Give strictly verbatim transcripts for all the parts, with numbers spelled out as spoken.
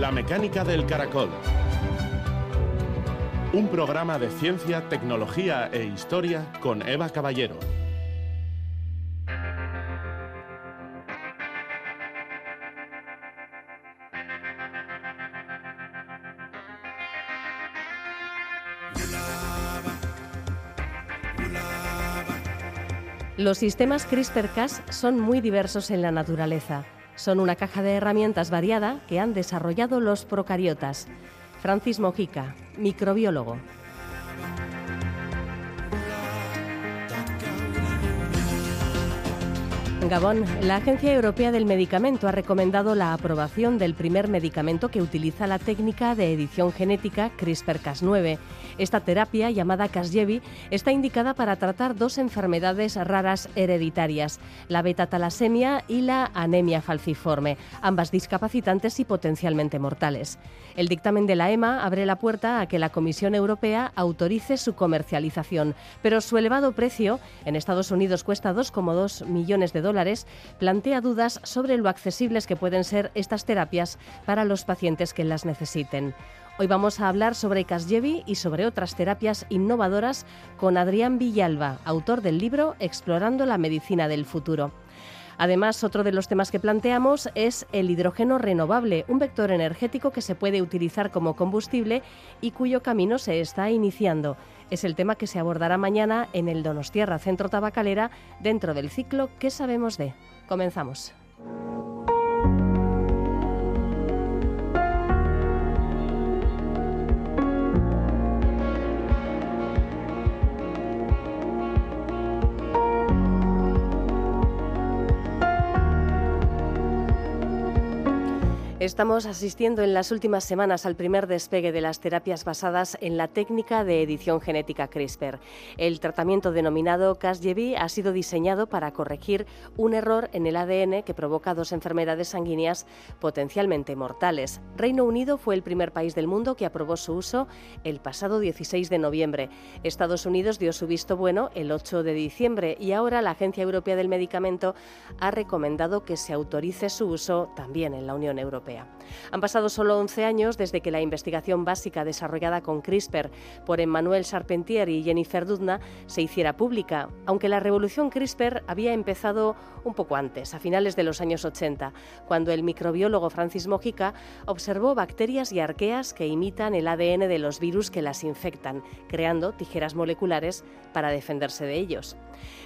La mecánica del caracol. Un programa de ciencia, tecnología e historia con Eva Caballero. Los sistemas CRISPR-Cas son muy diversos en la naturaleza. Son una caja de herramientas variada que han desarrollado los procariotas. Francis Mojica, microbiólogo. Gabón, la Agencia Europea del Medicamento ha recomendado la aprobación del primer medicamento que utiliza la técnica de edición genética CRISPR Cas nueve. Esta terapia, llamada Casgevy, está indicada para tratar dos enfermedades raras hereditarias, la beta talasemia y la anemia falciforme, ambas discapacitantes y potencialmente mortales. El dictamen de la E M A abre la puerta a que la Comisión Europea autorice su comercialización, pero su elevado precio, en Estados Unidos cuesta dos coma dos millones de dólares, plantea dudas sobre lo accesibles que pueden ser estas terapias para los pacientes que las necesiten. Hoy vamos a hablar sobre Casgevy y sobre otras terapias innovadoras con Adrián Villalba, autor del libro Explorando la medicina del futuro. Además, otro de los temas que planteamos es el hidrógeno renovable, un vector energético que se puede utilizar como combustible y cuyo camino se está iniciando. Es el tema que se abordará mañana en el Donostierra Centro Tabacalera dentro del ciclo ¿Qué sabemos de? Comenzamos. Estamos asistiendo en las últimas semanas al primer despegue de las terapias basadas en la técnica de edición genética CRISPR. El tratamiento denominado Casgevy ha sido diseñado para corregir un error en el A D N que provoca dos enfermedades sanguíneas potencialmente mortales. Reino Unido fue el primer país del mundo que aprobó su uso el pasado dieciséis de noviembre. Estados Unidos dio su visto bueno el ocho de diciembre y ahora la Agencia Europea del Medicamento ha recomendado que se autorice su uso también en la Unión Europea. Han pasado solo once años desde que la investigación básica desarrollada con CRISPR por Emmanuel Charpentier y Jennifer Doudna se hiciera pública, aunque la revolución CRISPR había empezado un poco antes, a finales de los años ochenta, cuando el microbiólogo Francis Mojica observó bacterias y arqueas que imitan el A D N de los virus que las infectan, creando tijeras moleculares para defenderse de ellos.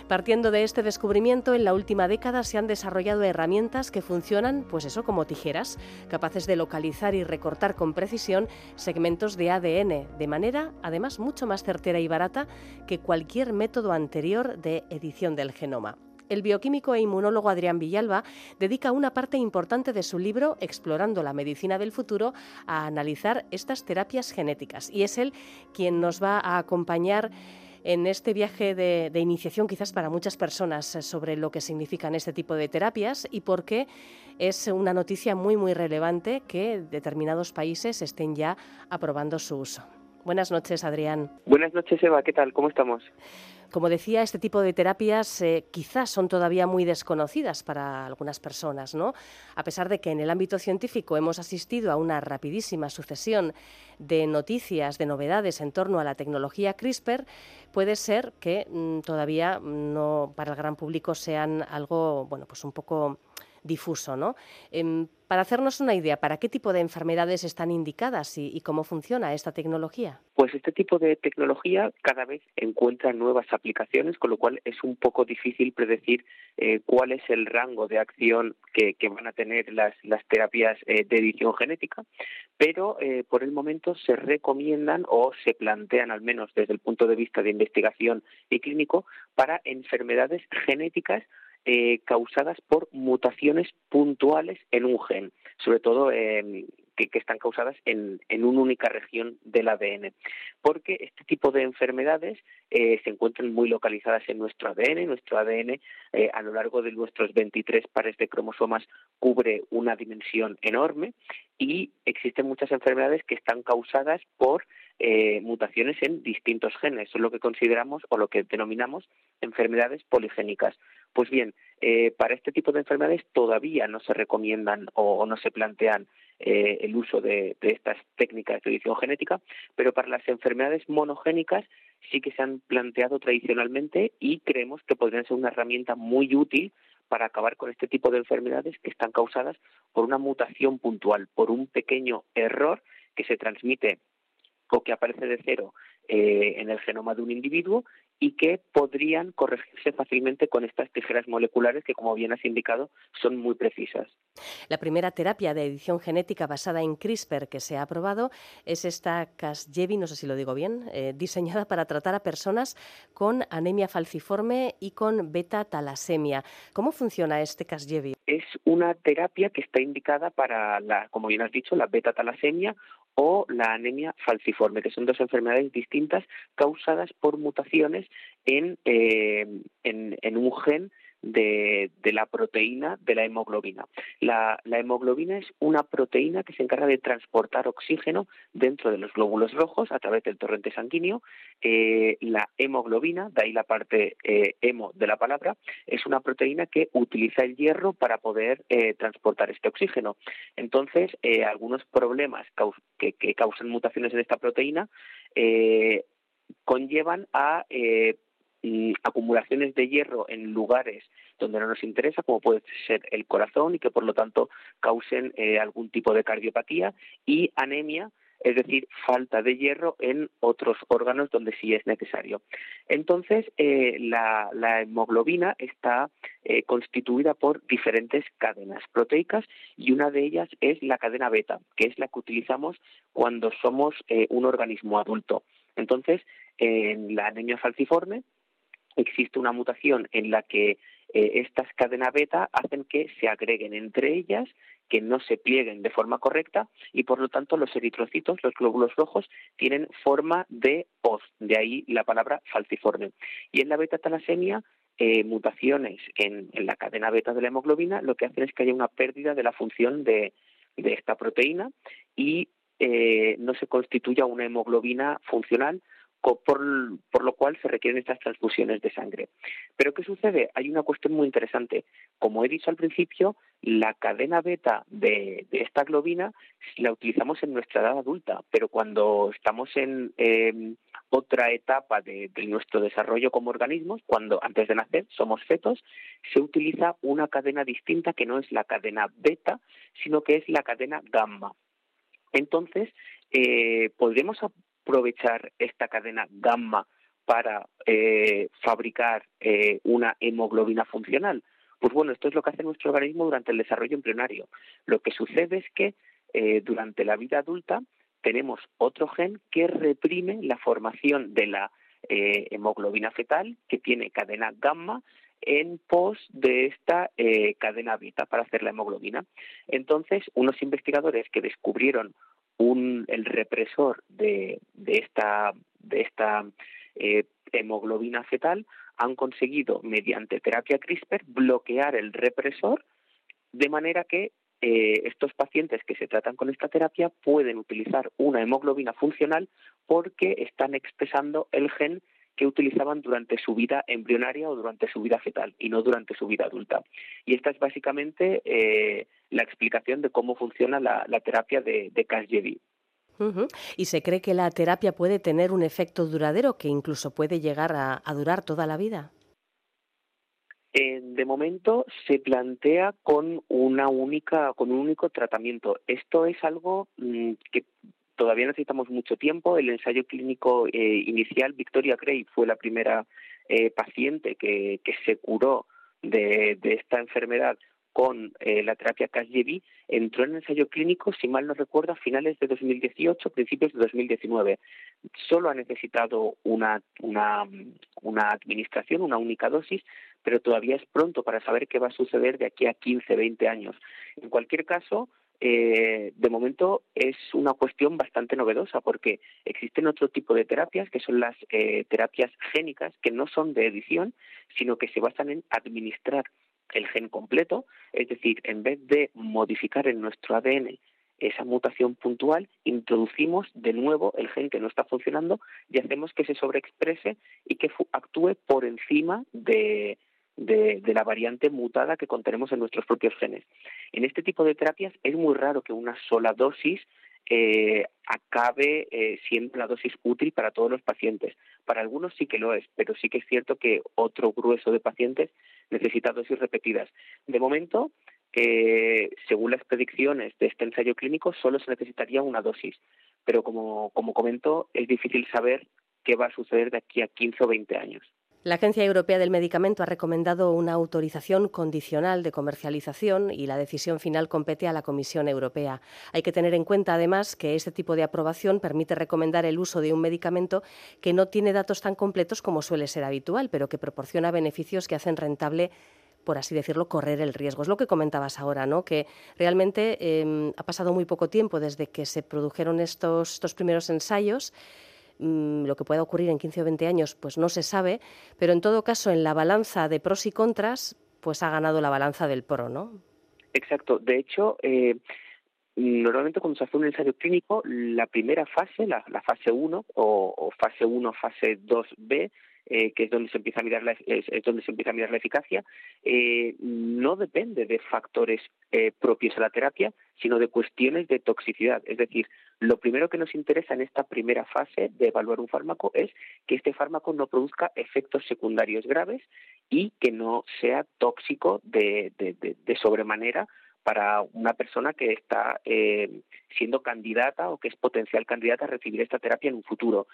Partiendo de este descubrimiento, en la última década se han desarrollado herramientas que funcionan, pues eso, como tijeras, capaces de localizar y recortar con precisión segmentos de A D N, de manera además mucho más certera y barata que cualquier método anterior de edición del genoma. El bioquímico e inmunólogo Adrián Villalba dedica una parte importante de su libro Explorando la medicina del futuro a analizar estas terapias genéticas, y es él quien nos va a acompañar en este viaje de, de iniciación, quizás para muchas personas, sobre lo que significan este tipo de terapias y por qué es una noticia muy, muy relevante que determinados países estén ya aprobando su uso. Buenas noches, Adrián. Buenas noches, Eva. ¿Qué tal? ¿Cómo estamos? Como decía, este tipo de terapias eh, quizás son todavía muy desconocidas para algunas personas, ¿no? A pesar de que en el ámbito científico hemos asistido a una rapidísima sucesión de noticias, de novedades en torno a la tecnología CRISPR, puede ser que mmm, todavía no para el gran público sean algo, bueno, pues un poco difuso, ¿no? Eh, para hacernos una idea, ¿para qué tipo de enfermedades están indicadas y, y cómo funciona esta tecnología? Pues este tipo de tecnología cada vez encuentra nuevas aplicaciones, con lo cual es un poco difícil predecir eh, cuál es el rango de acción que, que van a tener las, las terapias eh, de edición genética, pero eh, por el momento se recomiendan o se plantean, al menos desde el punto de vista de investigación y clínico, para enfermedades genéticas Eh, causadas por mutaciones puntuales en un gen, sobre todo eh, que, que están causadas en, en una única región del A D N, porque este tipo de enfermedades eh, se encuentran muy localizadas en nuestro A D N. Nuestro A D N eh, a lo largo de nuestros veintitrés pares de cromosomas cubre una dimensión enorme y existen muchas enfermedades que están causadas por Eh, mutaciones en distintos genes. Eso es lo que consideramos o lo que denominamos enfermedades poligénicas. Pues bien, eh, para este tipo de enfermedades todavía no se recomiendan o, o no se plantean eh, el uso de, de estas técnicas de edición genética, pero para las enfermedades monogénicas sí que se han planteado tradicionalmente y creemos que podrían ser una herramienta muy útil para acabar con este tipo de enfermedades que están causadas por una mutación puntual, por un pequeño error que se transmite o que aparece de cero eh, en el genoma de un individuo y que podrían corregirse fácilmente con estas tijeras moleculares que, como bien has indicado, son muy precisas. La primera terapia de edición genética basada en CRISPR que se ha aprobado es esta Casgevy, no sé si lo digo bien, eh, diseñada para tratar a personas con anemia falciforme y con beta talasemia. ¿Cómo funciona este Casgevy? Es una terapia que está indicada para, la, como bien has dicho, la beta talasemia o la anemia falciforme, que son dos enfermedades distintas causadas por mutaciones en, eh, en, en un gen de, de la proteína de la hemoglobina. La, la hemoglobina es una proteína que se encarga de transportar oxígeno dentro de los glóbulos rojos a través del torrente sanguíneo. Eh, la hemoglobina, de ahí la parte eh, hemo de la palabra, es una proteína que utiliza el hierro para poder eh, transportar este oxígeno. Entonces, eh, algunos problemas caus- que, que causan mutaciones en esta proteína eh, conllevan a eh, y acumulaciones de hierro en lugares donde no nos interesa, como puede ser el corazón, y que por lo tanto causen eh, algún tipo de cardiopatía, y anemia, es decir, falta de hierro en otros órganos donde sí es necesario. Entonces, eh, la, la hemoglobina está eh, constituida por diferentes cadenas proteicas y una de ellas es la cadena beta, que es la que utilizamos cuando somos eh, un organismo adulto. Entonces, en la anemia falciforme existe una mutación en la que eh, estas cadenas beta hacen que se agreguen entre ellas, que no se plieguen de forma correcta y, por lo tanto, los eritrocitos, los glóbulos rojos, tienen forma de hoz, de ahí la palabra falciforme. Y en la beta talasemia, eh, mutaciones en, en la cadena beta de la hemoglobina lo que hacen es que haya una pérdida de la función de, de esta proteína y eh, no se constituya una hemoglobina funcional, Por, por lo cual se requieren estas transfusiones de sangre. ¿Pero qué sucede? Hay una cuestión muy interesante. Como he dicho al principio, la cadena beta de, de esta globina la utilizamos en nuestra edad adulta, pero cuando estamos en eh, otra etapa de, de nuestro desarrollo como organismos, cuando antes de nacer somos fetos, se utiliza una cadena distinta que no es la cadena beta, sino que es la cadena gamma. Entonces, eh, podremos aprovechar esta cadena gamma para eh, fabricar eh, una hemoglobina funcional. Pues bueno, esto es lo que hace nuestro organismo durante el desarrollo embrionario. Lo que sucede es que eh, durante la vida adulta tenemos otro gen que reprime la formación de la eh, hemoglobina fetal, que tiene cadena gamma, en pos de esta eh, cadena beta para hacer la hemoglobina. Entonces, unos investigadores que descubrieron Un, el represor de, de esta, de esta eh, hemoglobina fetal han conseguido, mediante terapia CRISPR, bloquear el represor de manera que eh, estos pacientes que se tratan con esta terapia pueden utilizar una hemoglobina funcional porque están expresando el gen que utilizaban durante su vida embrionaria o durante su vida fetal y no durante su vida adulta. Y esta es básicamente eh, la explicación de cómo funciona la, la terapia de, de Casgevy. Uh-huh. Y se cree que la terapia puede tener un efecto duradero que incluso puede llegar a, a durar toda la vida. Eh, de momento se plantea con una única, con un único tratamiento. Esto es algo mmm, que todavía necesitamos mucho tiempo. El ensayo clínico eh, inicial, Victoria Gray fue la primera eh, paciente que, que se curó de, de esta enfermedad con eh, la terapia Casgevy. Entró en el ensayo clínico, si mal no recuerdo, a finales de dos mil dieciocho, principios de dos mil diecinueve. Solo ha necesitado una, una, una administración, una única dosis, pero todavía es pronto para saber qué va a suceder de aquí a quince, veinte años. En cualquier caso, Eh, de momento es una cuestión bastante novedosa porque existen otro tipo de terapias que son las eh, terapias génicas, que no son de edición, sino que se basan en administrar el gen completo, es decir, en vez de modificar en nuestro A D N esa mutación puntual, introducimos de nuevo el gen que no está funcionando y hacemos que se sobreexprese y que actúe por encima de, de, de la variante mutada que contenemos en nuestros propios genes. En este tipo de terapias es muy raro que una sola dosis eh, acabe eh, siendo la dosis útil para todos los pacientes. Para algunos sí que lo es, pero sí que es cierto que otro grueso de pacientes necesita dosis repetidas. De momento, eh, según las predicciones de este ensayo clínico, solo se necesitaría una dosis. Pero como, como comento, es difícil saber qué va a suceder de aquí a quince o veinte años. La Agencia Europea del Medicamento ha recomendado una autorización condicional de comercialización y la decisión final compete a la Comisión Europea. Hay que tener en cuenta, además, que este tipo de aprobación permite recomendar el uso de un medicamento que no tiene datos tan completos como suele ser habitual, pero que proporciona beneficios que hacen rentable, por así decirlo, correr el riesgo. Es lo que comentabas ahora, ¿no? Que realmente eh, ha pasado muy poco tiempo desde que se produjeron estos, estos primeros ensayos. Mm, lo que pueda ocurrir en quince o veinte años, pues no se sabe, pero en todo caso, en la balanza de pros y contras, pues ha ganado la balanza del pro, ¿no? Exacto. De hecho, eh, normalmente cuando se hace un ensayo clínico, la primera fase, la, la fase uno o, o fase uno, fase dos B, Eh, que es donde se empieza a mirar la, es, es donde se empieza a mirar la eficacia, eh, no depende de factores eh, propios a la terapia, sino de cuestiones de toxicidad. Es decir, lo primero que nos interesa en esta primera fase de evaluar un fármaco es que este fármaco no produzca efectos secundarios graves y que no sea tóxico de, de, de, de sobremanera para una persona que está eh, siendo candidata o que es potencial candidata a recibir esta terapia en un futuro.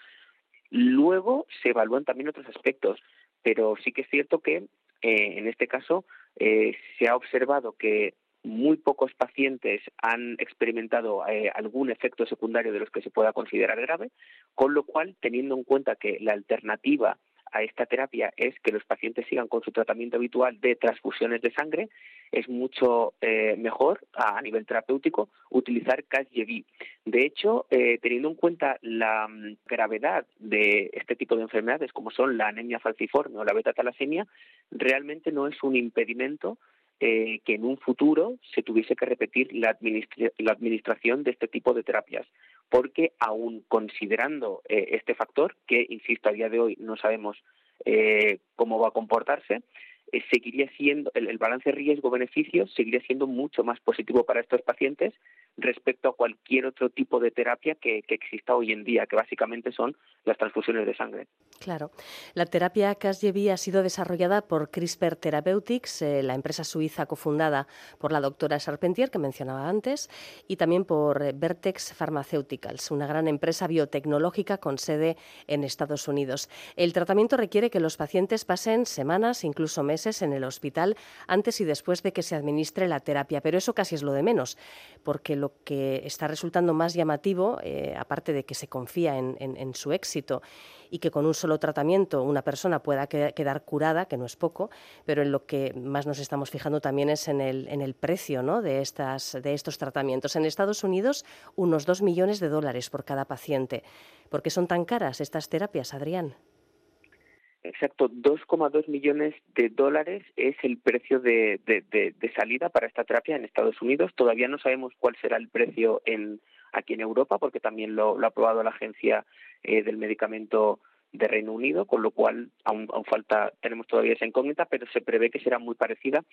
Luego se evalúan también otros aspectos, pero sí que es cierto que eh, en este caso eh, se ha observado que muy pocos pacientes han experimentado eh, algún efecto secundario de los que se pueda considerar grave, con lo cual, teniendo en cuenta que la alternativa a esta terapia es que los pacientes sigan con su tratamiento habitual de transfusiones de sangre, es mucho eh, mejor a, a nivel terapéutico utilizar Casgevy. De hecho, eh, teniendo en cuenta la um, gravedad de este tipo de enfermedades, como son la anemia falciforme o la beta talasemia, realmente no es un impedimento eh, que en un futuro se tuviese que repetir la, administra- la administración de este tipo de terapias, porque aún considerando eh, este factor, que, insisto, a día de hoy no sabemos eh, cómo va a comportarse, eh, seguiría siendo el, el balance riesgo-beneficio seguiría siendo mucho más positivo para estos pacientes respecto a cualquier otro tipo de terapia que, que exista hoy en día, que básicamente son las transfusiones de sangre. Claro. La terapia Casgevy ha sido desarrollada por CRISPR Therapeutics, eh, la empresa suiza cofundada por la doctora Charpentier, que mencionaba antes, y también por eh, Vertex Pharmaceuticals, una gran empresa biotecnológica con sede en Estados Unidos. El tratamiento requiere que los pacientes pasen semanas, incluso meses, en el hospital antes y después de que se administre la terapia, pero eso casi es lo de menos, porque lo que está resultando más llamativo, eh, aparte de que se confía en, en, en su éxito y que con un solo tratamiento una persona pueda qued- quedar curada, que no es poco, pero en lo que más nos estamos fijando también es en el, en el precio, ¿no?, de, estas, de estos tratamientos. En Estados Unidos, unos dos millones de dólares por cada paciente. ¿Por qué son tan caras estas terapias, Adrián? Exacto, dos coma dos millones de dólares es el precio de, de, de, de salida para esta terapia en Estados Unidos. Todavía no sabemos cuál será el precio en, aquí en Europa, porque también lo, lo ha aprobado la Agencia eh, del Medicamento de Reino Unido, con lo cual aún, aún falta, tenemos todavía esa incógnita, pero se prevé que será muy parecida.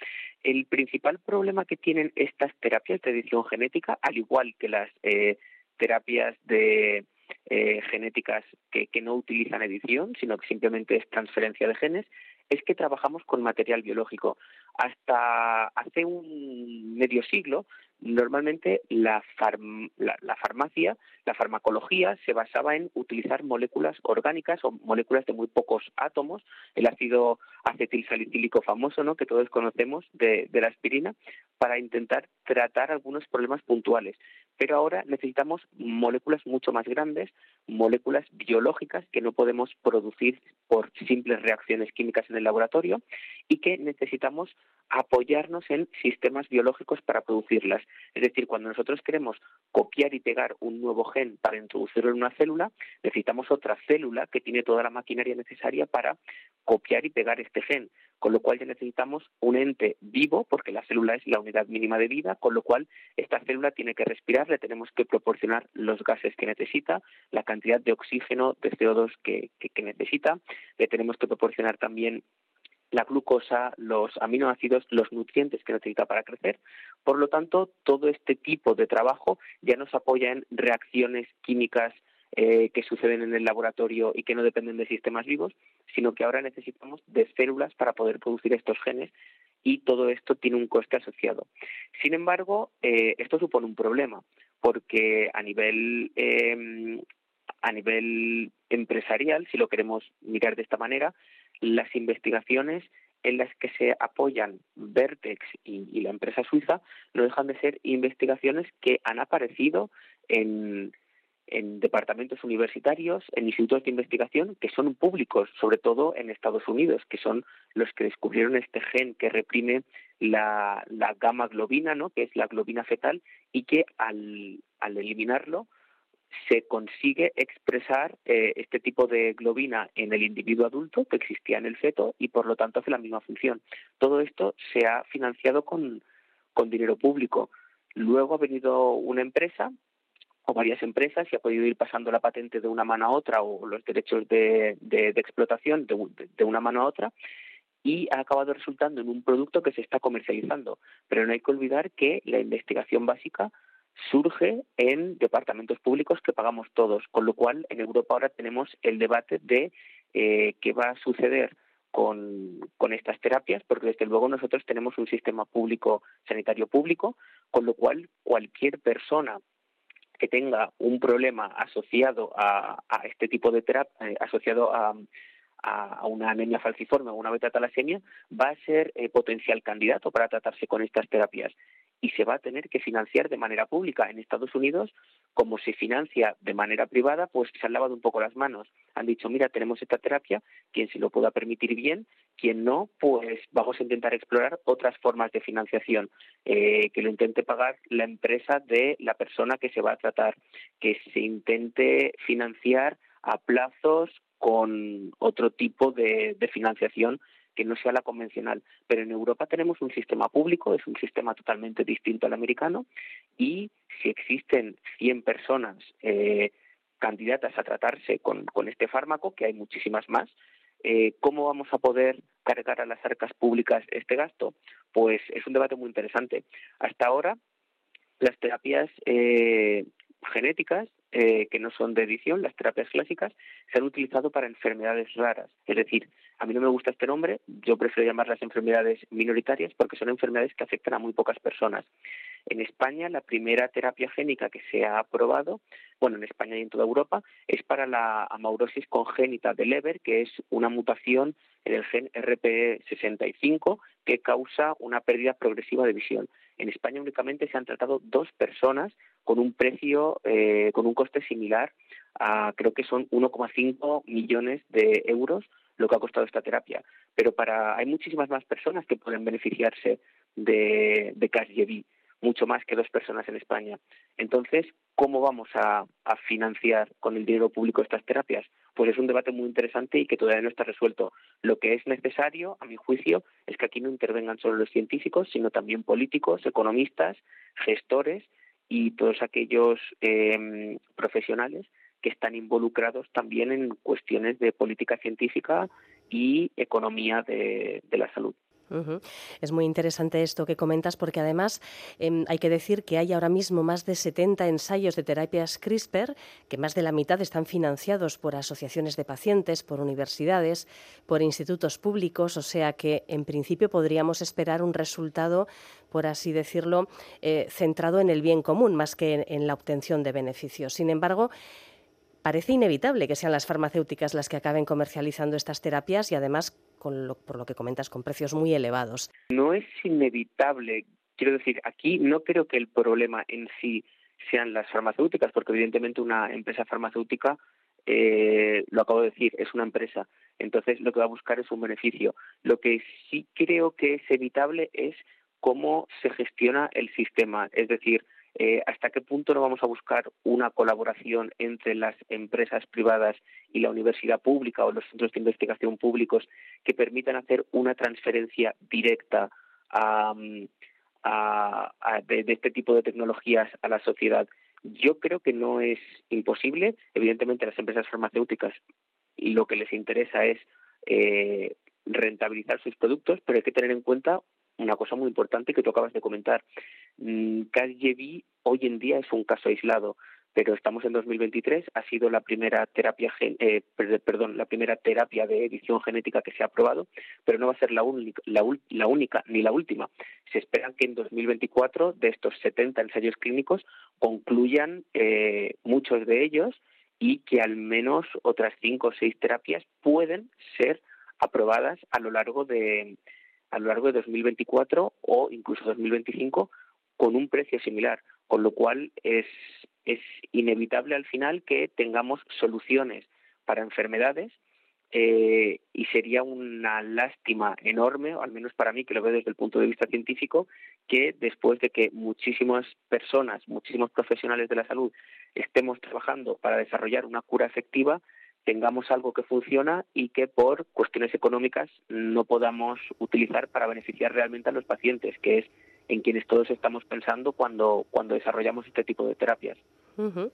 El principal problema que tienen estas terapias de edición genética, al igual que las eh, terapias de... Eh, genéticas que, que no utilizan edición, sino que simplemente es transferencia de genes, es que trabajamos con material biológico. Hasta hace un medio siglo, normalmente la, farm, la, la farmacia, la farmacología se basaba en utilizar moléculas orgánicas o moléculas de muy pocos átomos, el ácido acetilsalicílico famoso, ¿no?, que todos conocemos de, de la aspirina, para intentar tratar algunos problemas puntuales. Pero ahora necesitamos moléculas mucho más grandes, moléculas biológicas que no podemos producir por simples reacciones químicas en el laboratorio y que necesitamos apoyarnos en sistemas biológicos para producirlas. Es decir, cuando nosotros queremos copiar y pegar un nuevo gen para introducirlo en una célula, necesitamos otra célula que tiene toda la maquinaria necesaria para copiar y pegar este gen, con lo cual ya necesitamos un ente vivo, porque la célula es la unidad mínima de vida, con lo cual esta célula tiene que respirar, le tenemos que proporcionar los gases que necesita, la cantidad de oxígeno, de C O dos que, que, que necesita, le tenemos que proporcionar también la glucosa, los aminoácidos, los nutrientes que necesita para crecer. Por lo tanto, todo este tipo de trabajo ya nos apoya en reacciones químicas eh, que suceden en el laboratorio y que no dependen de sistemas vivos, sino que ahora necesitamos de células para poder producir estos genes, y todo esto tiene un coste asociado. Sin embargo, eh, esto supone un problema, porque a nivel... Eh, A nivel empresarial, si lo queremos mirar de esta manera, las investigaciones en las que se apoyan Vertex y, y la empresa suiza no dejan de ser investigaciones que han aparecido en, en departamentos universitarios, en institutos de investigación que son públicos, sobre todo en Estados Unidos, que son los que descubrieron este gen que reprime la, la gamma globina, ¿no?, que es la globina fetal, y que al, al eliminarlo se consigue expresar eh, este tipo de globina en el individuo adulto que existía en el feto y, por lo tanto, hace la misma función. Todo esto se ha financiado con, con dinero público. Luego ha venido una empresa o varias empresas y ha podido ir pasando la patente de una mano a otra o los derechos de, de, de explotación de, de una mano a otra, y ha acabado resultando en un producto que se está comercializando. Pero no hay que olvidar que la investigación básica surge en departamentos públicos que pagamos todos, con lo cual en Europa ahora tenemos el debate de eh, qué va a suceder con, con estas terapias, porque desde luego nosotros tenemos un sistema público sanitario público, con lo cual cualquier persona que tenga un problema asociado a, a este tipo de terapia, eh, asociado a, a una anemia falciforme o una beta talasemia, va a ser eh, potencial candidato para tratarse con estas terapias. Y se va a tener que financiar de manera pública. En Estados Unidos, como se financia de manera privada, pues se han lavado un poco las manos. Han dicho, mira, tenemos esta terapia, quien se lo pueda permitir bien, quien no, pues vamos a intentar explorar otras formas de financiación, eh, que lo intente pagar la empresa de la persona que se va a tratar, que se intente financiar a plazos con otro tipo de, de financiación que no sea la convencional. Pero en Europa tenemos un sistema público, es un sistema totalmente distinto al americano, y si existen cien personas eh, candidatas a tratarse con, con este fármaco, que hay muchísimas más, eh, ¿cómo vamos a poder cargar a las arcas públicas este gasto? Pues es un debate muy interesante. Hasta ahora, las terapias eh, genéticas, Eh, que no son de edición, las terapias clásicas, se han utilizado para enfermedades raras. Es decir, a mí no me gusta este nombre, yo prefiero llamarlas enfermedades minoritarias porque son enfermedades que afectan a muy pocas personas. En España, la primera terapia génica que se ha aprobado, bueno, en España y en toda Europa, es para la amaurosis congénita de Leber, que es una mutación en el gen R P E sesenta y cinco que causa una pérdida progresiva de visión. En España únicamente se han tratado dos personas con un precio, eh, con un coste similar a, creo que son uno coma cinco millones de euros lo que ha costado esta terapia. Pero para hay muchísimas más personas que pueden beneficiarse de, de Casgevy, mucho más que dos personas en España. Entonces, ¿cómo vamos a, a financiar con el dinero público estas terapias? Pues es un debate muy interesante y que todavía no está resuelto. Lo que es necesario, a mi juicio, es que aquí no intervengan solo los científicos, sino también políticos, economistas, gestores y todos aquellos eh, profesionales que están involucrados también en cuestiones de política científica y economía de, de la salud. Uh-huh. Es muy interesante esto que comentas porque además eh, hay que decir que hay ahora mismo más de setenta ensayos de terapias CRISPR, que más de la mitad están financiados por asociaciones de pacientes, por universidades, por institutos públicos, o sea que en principio podríamos esperar un resultado, por así decirlo, eh, centrado en el bien común más que en, en la obtención de beneficios. Sin embargo, parece inevitable que sean las farmacéuticas las que acaben comercializando estas terapias y además, con lo, por lo que comentas, con precios muy elevados. No es inevitable. Quiero decir, aquí no creo que el problema en sí sean las farmacéuticas, porque evidentemente una empresa farmacéutica, eh, lo acabo de decir, es una empresa. Entonces lo que va a buscar es un beneficio. Lo que sí creo que es evitable es cómo se gestiona el sistema, es decir, Eh, ¿hasta qué punto no vamos a buscar una colaboración entre las empresas privadas y la universidad pública o los centros de investigación públicos que permitan hacer una transferencia directa a, a, a, de, de este tipo de tecnologías a la sociedad? Yo creo que no es imposible. Evidentemente, las empresas farmacéuticas lo que les interesa es eh, rentabilizar sus productos, pero hay que tener en cuenta una cosa muy importante que tú acabas de comentar. Casgevy hoy en día es un caso aislado, pero estamos en dos mil veintitrés, ha sido la primera terapia eh, perdón, la primera terapia de edición genética que se ha aprobado, pero no va a ser la única, la, la única ni la última. Se espera que en dos mil veinticuatro de estos setenta ensayos clínicos concluyan eh, muchos de ellos y que al menos otras cinco o seis terapias pueden ser aprobadas a lo largo de a lo largo de dos mil veinticuatro o incluso dos mil veinticinco con un precio similar, con lo cual es es inevitable al final que tengamos soluciones para enfermedades eh, y sería una lástima enorme, al menos para mí que lo veo desde el punto de vista científico, que después de que muchísimas personas, muchísimos profesionales de la salud estemos trabajando para desarrollar una cura efectiva, tengamos algo que funciona y que por cuestiones económicas no podamos utilizar para beneficiar realmente a los pacientes, que es en quienes todos estamos pensando cuando, cuando desarrollamos este tipo de terapias. Uh-huh.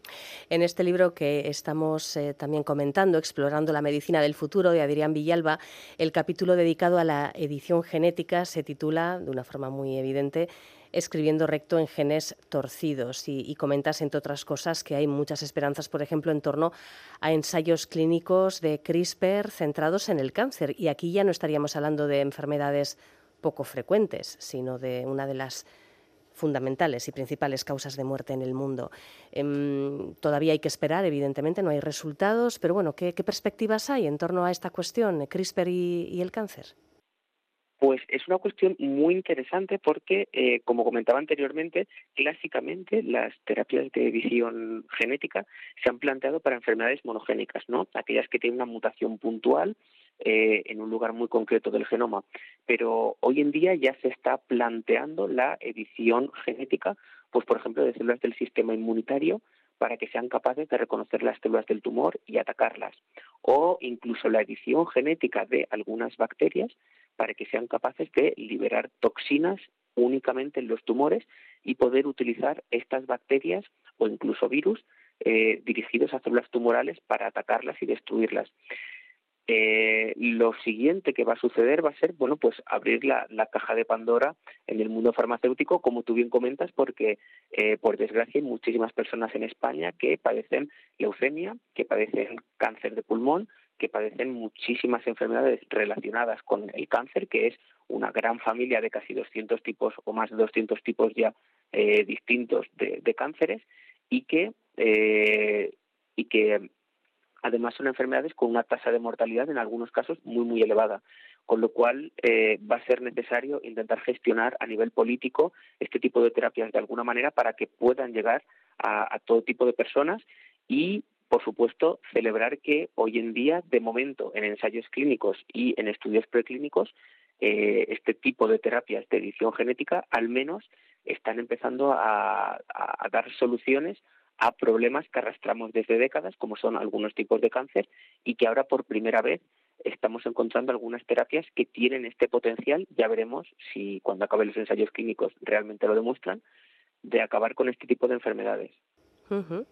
En este libro que estamos eh, también comentando, Explorando la medicina del futuro, de Adrián Villalba, el capítulo dedicado a la edición genética se titula, de una forma muy evidente, Escribiendo recto en genes torcidos, y, y comentas, entre otras cosas, que hay muchas esperanzas, por ejemplo, en torno a ensayos clínicos de CRISPR centrados en el cáncer. Y aquí ya no estaríamos hablando de enfermedades poco frecuentes, sino de una de las fundamentales y principales causas de muerte en el mundo. Eh, todavía hay que esperar, evidentemente, no hay resultados, pero bueno, ¿qué, qué perspectivas hay en torno a esta cuestión, CRISPR y, y el cáncer? Pues es una cuestión muy interesante porque, eh, como comentaba anteriormente, clásicamente las terapias de edición genética se han planteado para enfermedades monogénicas, ¿no? Aquellas que tienen una mutación puntual eh, en un lugar muy concreto del genoma. Pero hoy en día ya se está planteando la edición genética, pues por ejemplo, de células del sistema inmunitario, para que sean capaces de reconocer las células del tumor y atacarlas. O incluso la edición genética de algunas bacterias para que sean capaces de liberar toxinas únicamente en los tumores y poder utilizar estas bacterias o incluso virus eh, dirigidos a células tumorales para atacarlas y destruirlas. Eh, lo siguiente que va a suceder va a ser, bueno, pues abrir la, la caja de Pandora en el mundo farmacéutico, como tú bien comentas, porque eh, por desgracia hay muchísimas personas en España que padecen leucemia, que padecen cáncer de pulmón, que padecen muchísimas enfermedades relacionadas con el cáncer, que es una gran familia de casi doscientos tipos o más de doscientos tipos ya eh, distintos de, de cánceres y que, eh, y que además son enfermedades con una tasa de mortalidad en algunos casos muy, muy elevada. Con lo cual eh, va a ser necesario intentar gestionar a nivel político este tipo de terapias de alguna manera para que puedan llegar a, a todo tipo de personas y, por supuesto, celebrar que hoy en día, de momento, en ensayos clínicos y en estudios preclínicos, eh, este tipo de terapias de edición genética al menos están empezando a, a dar soluciones a problemas que arrastramos desde décadas, como son algunos tipos de cáncer, y que ahora por primera vez estamos encontrando algunas terapias que tienen este potencial. Ya veremos si cuando acaben los ensayos clínicos realmente lo demuestran, de acabar con este tipo de enfermedades. Uh-huh.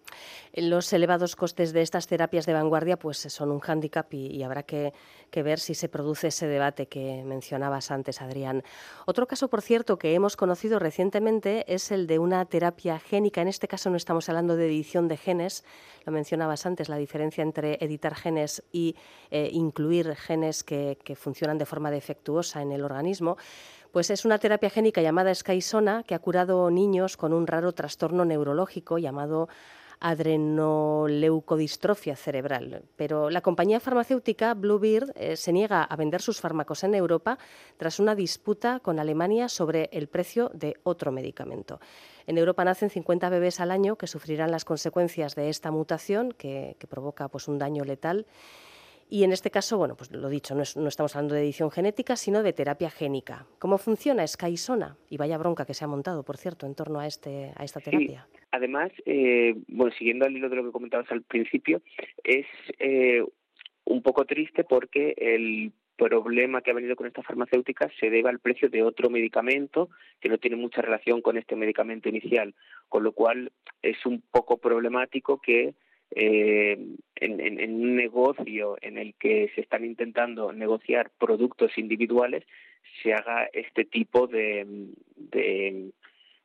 Los elevados costes de estas terapias de vanguardia pues son un hándicap y, y habrá que, que ver si se produce ese debate que mencionabas antes, Adrián. Otro caso, por cierto, que hemos conocido recientemente es el de una terapia génica. En este caso no estamos hablando de edición de genes, lo mencionabas antes, la diferencia entre editar genes y eh, incluir genes que, que funcionan de forma defectuosa en el organismo. Pues es una terapia génica llamada Skysona que ha curado niños con un raro trastorno neurológico llamado adrenoleucodistrofia cerebral. Pero la compañía farmacéutica Bluebird eh, se niega a vender sus fármacos en Europa tras una disputa con Alemania sobre el precio de otro medicamento. En Europa nacen cincuenta bebés al año que sufrirán las consecuencias de esta mutación que, que provoca pues, un daño letal. Y en este caso, bueno, pues lo dicho, no, es, no estamos hablando de edición genética, sino de terapia génica. ¿Cómo funciona Skysona? Y vaya bronca que se ha montado, por cierto, en torno a este a esta terapia. Sí. Además, eh, bueno, siguiendo al hilo de lo que comentabas al principio, es eh, un poco triste porque el problema que ha venido con esta farmacéutica se debe al precio de otro medicamento que no tiene mucha relación con este medicamento inicial, con lo cual es un poco problemático que eh, en, en, en un negocio en el que se están intentando negociar productos individuales, se haga este tipo de, de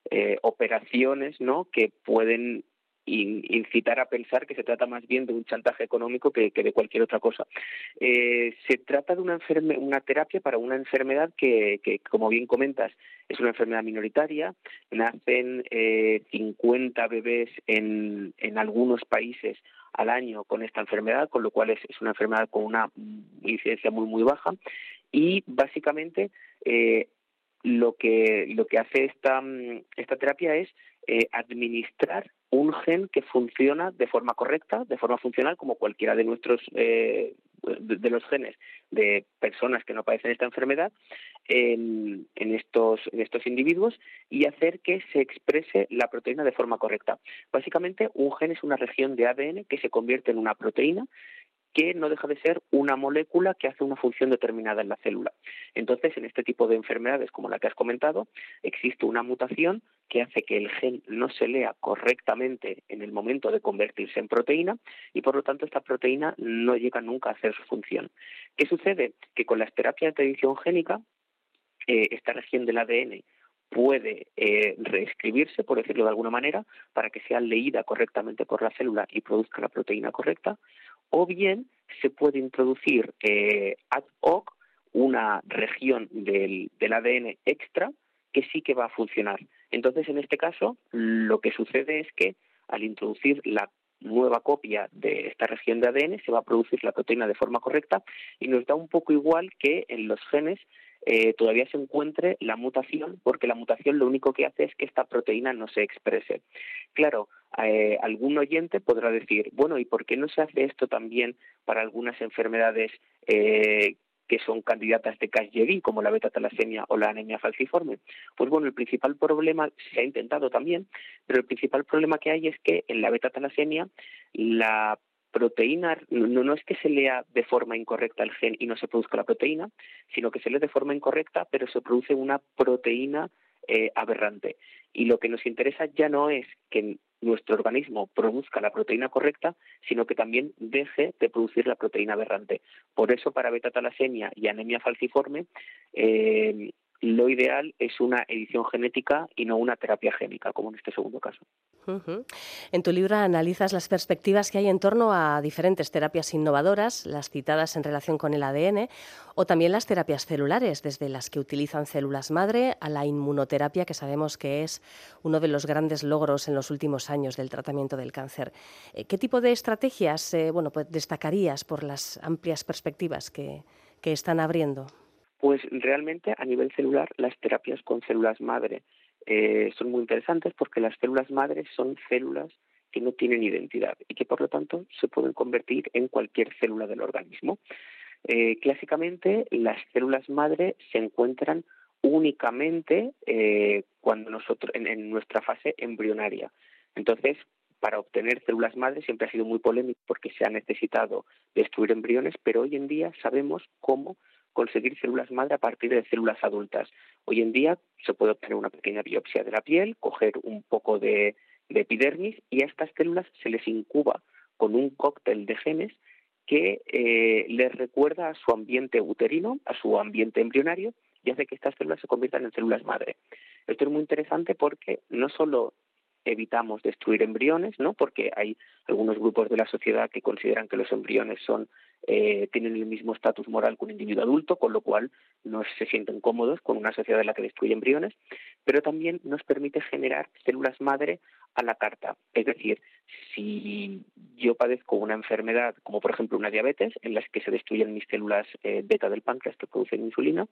eh, operaciones, ¿no?, que pueden incitar a pensar que se trata más bien de un chantaje económico que, que de cualquier otra cosa. Eh, se trata de una, enferme, una terapia para una enfermedad que, que, como bien comentas, es una enfermedad minoritaria. Nacen eh, cincuenta bebés en, en algunos países al año con esta enfermedad, con lo cual es, es una enfermedad con una incidencia muy, muy baja. Y, básicamente, eh, lo, que, lo que hace esta, esta terapia es eh, administrar un gen que funciona de forma correcta, de forma funcional, como cualquiera de nuestros eh, de, de los genes de personas que no padecen esta enfermedad en, en estos en estos individuos, y hacer que se exprese la proteína de forma correcta. Básicamente, un gen es una región de A D N que se convierte en una proteína que no deja de ser una molécula que hace una función determinada en la célula. Entonces, en este tipo de enfermedades, como la que has comentado, existe una mutación que hace que el gen no se lea correctamente en el momento de convertirse en proteína, y por lo tanto esta proteína no llega nunca a hacer su función. ¿Qué sucede? Que con las terapias de edición génica, eh, esta región del A D N puede eh, reescribirse, por decirlo de alguna manera, para que sea leída correctamente por la célula y produzca la proteína correcta, o bien se puede introducir eh, ad hoc una región del, del A D N extra que sí que va a funcionar. Entonces, en este caso, lo que sucede es que al introducir la nueva copia de esta región de A D N se va a producir la proteína de forma correcta, y nos da un poco igual que en los genes eh, todavía se encuentre la mutación, porque la mutación lo único que hace es que esta proteína no se exprese. Claro, eh, algún oyente podrá decir, bueno, ¿y por qué no se hace esto también para algunas enfermedades eh, que son candidatas de Casgevy, como la beta talasemia o la anemia falciforme? Pues bueno, el principal problema, se ha intentado también, pero el principal problema que hay es que en la beta talasemia la proteína, no, no es que se lea de forma incorrecta el gen y no se produzca la proteína, sino que se lee de forma incorrecta, pero se produce una proteína eh, aberrante. Y lo que nos interesa ya no es que nuestro organismo produzca la proteína correcta, sino que también deje de producir la proteína aberrante. Por eso, para beta talasemia y anemia falciforme, eh, lo ideal es una edición genética y no una terapia génica, como en este segundo caso. Uh-huh. En tu libro analizas las perspectivas que hay en torno a diferentes terapias innovadoras, las citadas en relación con el A D N, o también las terapias celulares, desde las que utilizan células madre a la inmunoterapia, que sabemos que es uno de los grandes logros en los últimos años del tratamiento del cáncer. ¿Qué tipo de estrategias eh, bueno, pues destacarías por las amplias perspectivas que, que están abriendo? Pues realmente, a nivel celular, las terapias con células madre eh, son muy interesantes, porque las células madre son células que no tienen identidad y que, por lo tanto, se pueden convertir en cualquier célula del organismo. Eh, clásicamente, las células madre se encuentran únicamente eh, cuando nosotros en, en nuestra fase embrionaria. Entonces, para obtener células madre siempre ha sido muy polémico, porque se ha necesitado destruir embriones, pero hoy en día sabemos cómo conseguir células madre a partir de células adultas. Hoy en día se puede obtener una pequeña biopsia de la piel, coger un poco de, de epidermis, y a estas células se les incuba con un cóctel de genes que eh, les recuerda a su ambiente uterino, a su ambiente embrionario, y hace que estas células se conviertan en células madre. Esto es muy interesante porque no solo evitamos destruir embriones, ¿no?, porque hay algunos grupos de la sociedad que consideran que los embriones son eh, tienen el mismo estatus moral que un individuo adulto, con lo cual no se sienten cómodos con una sociedad en la que destruye embriones, pero también nos permite generar células madre a la carta. Es decir, si yo padezco una enfermedad, como por ejemplo una diabetes, en las que se destruyen mis células eh, beta del páncreas que producen insulina,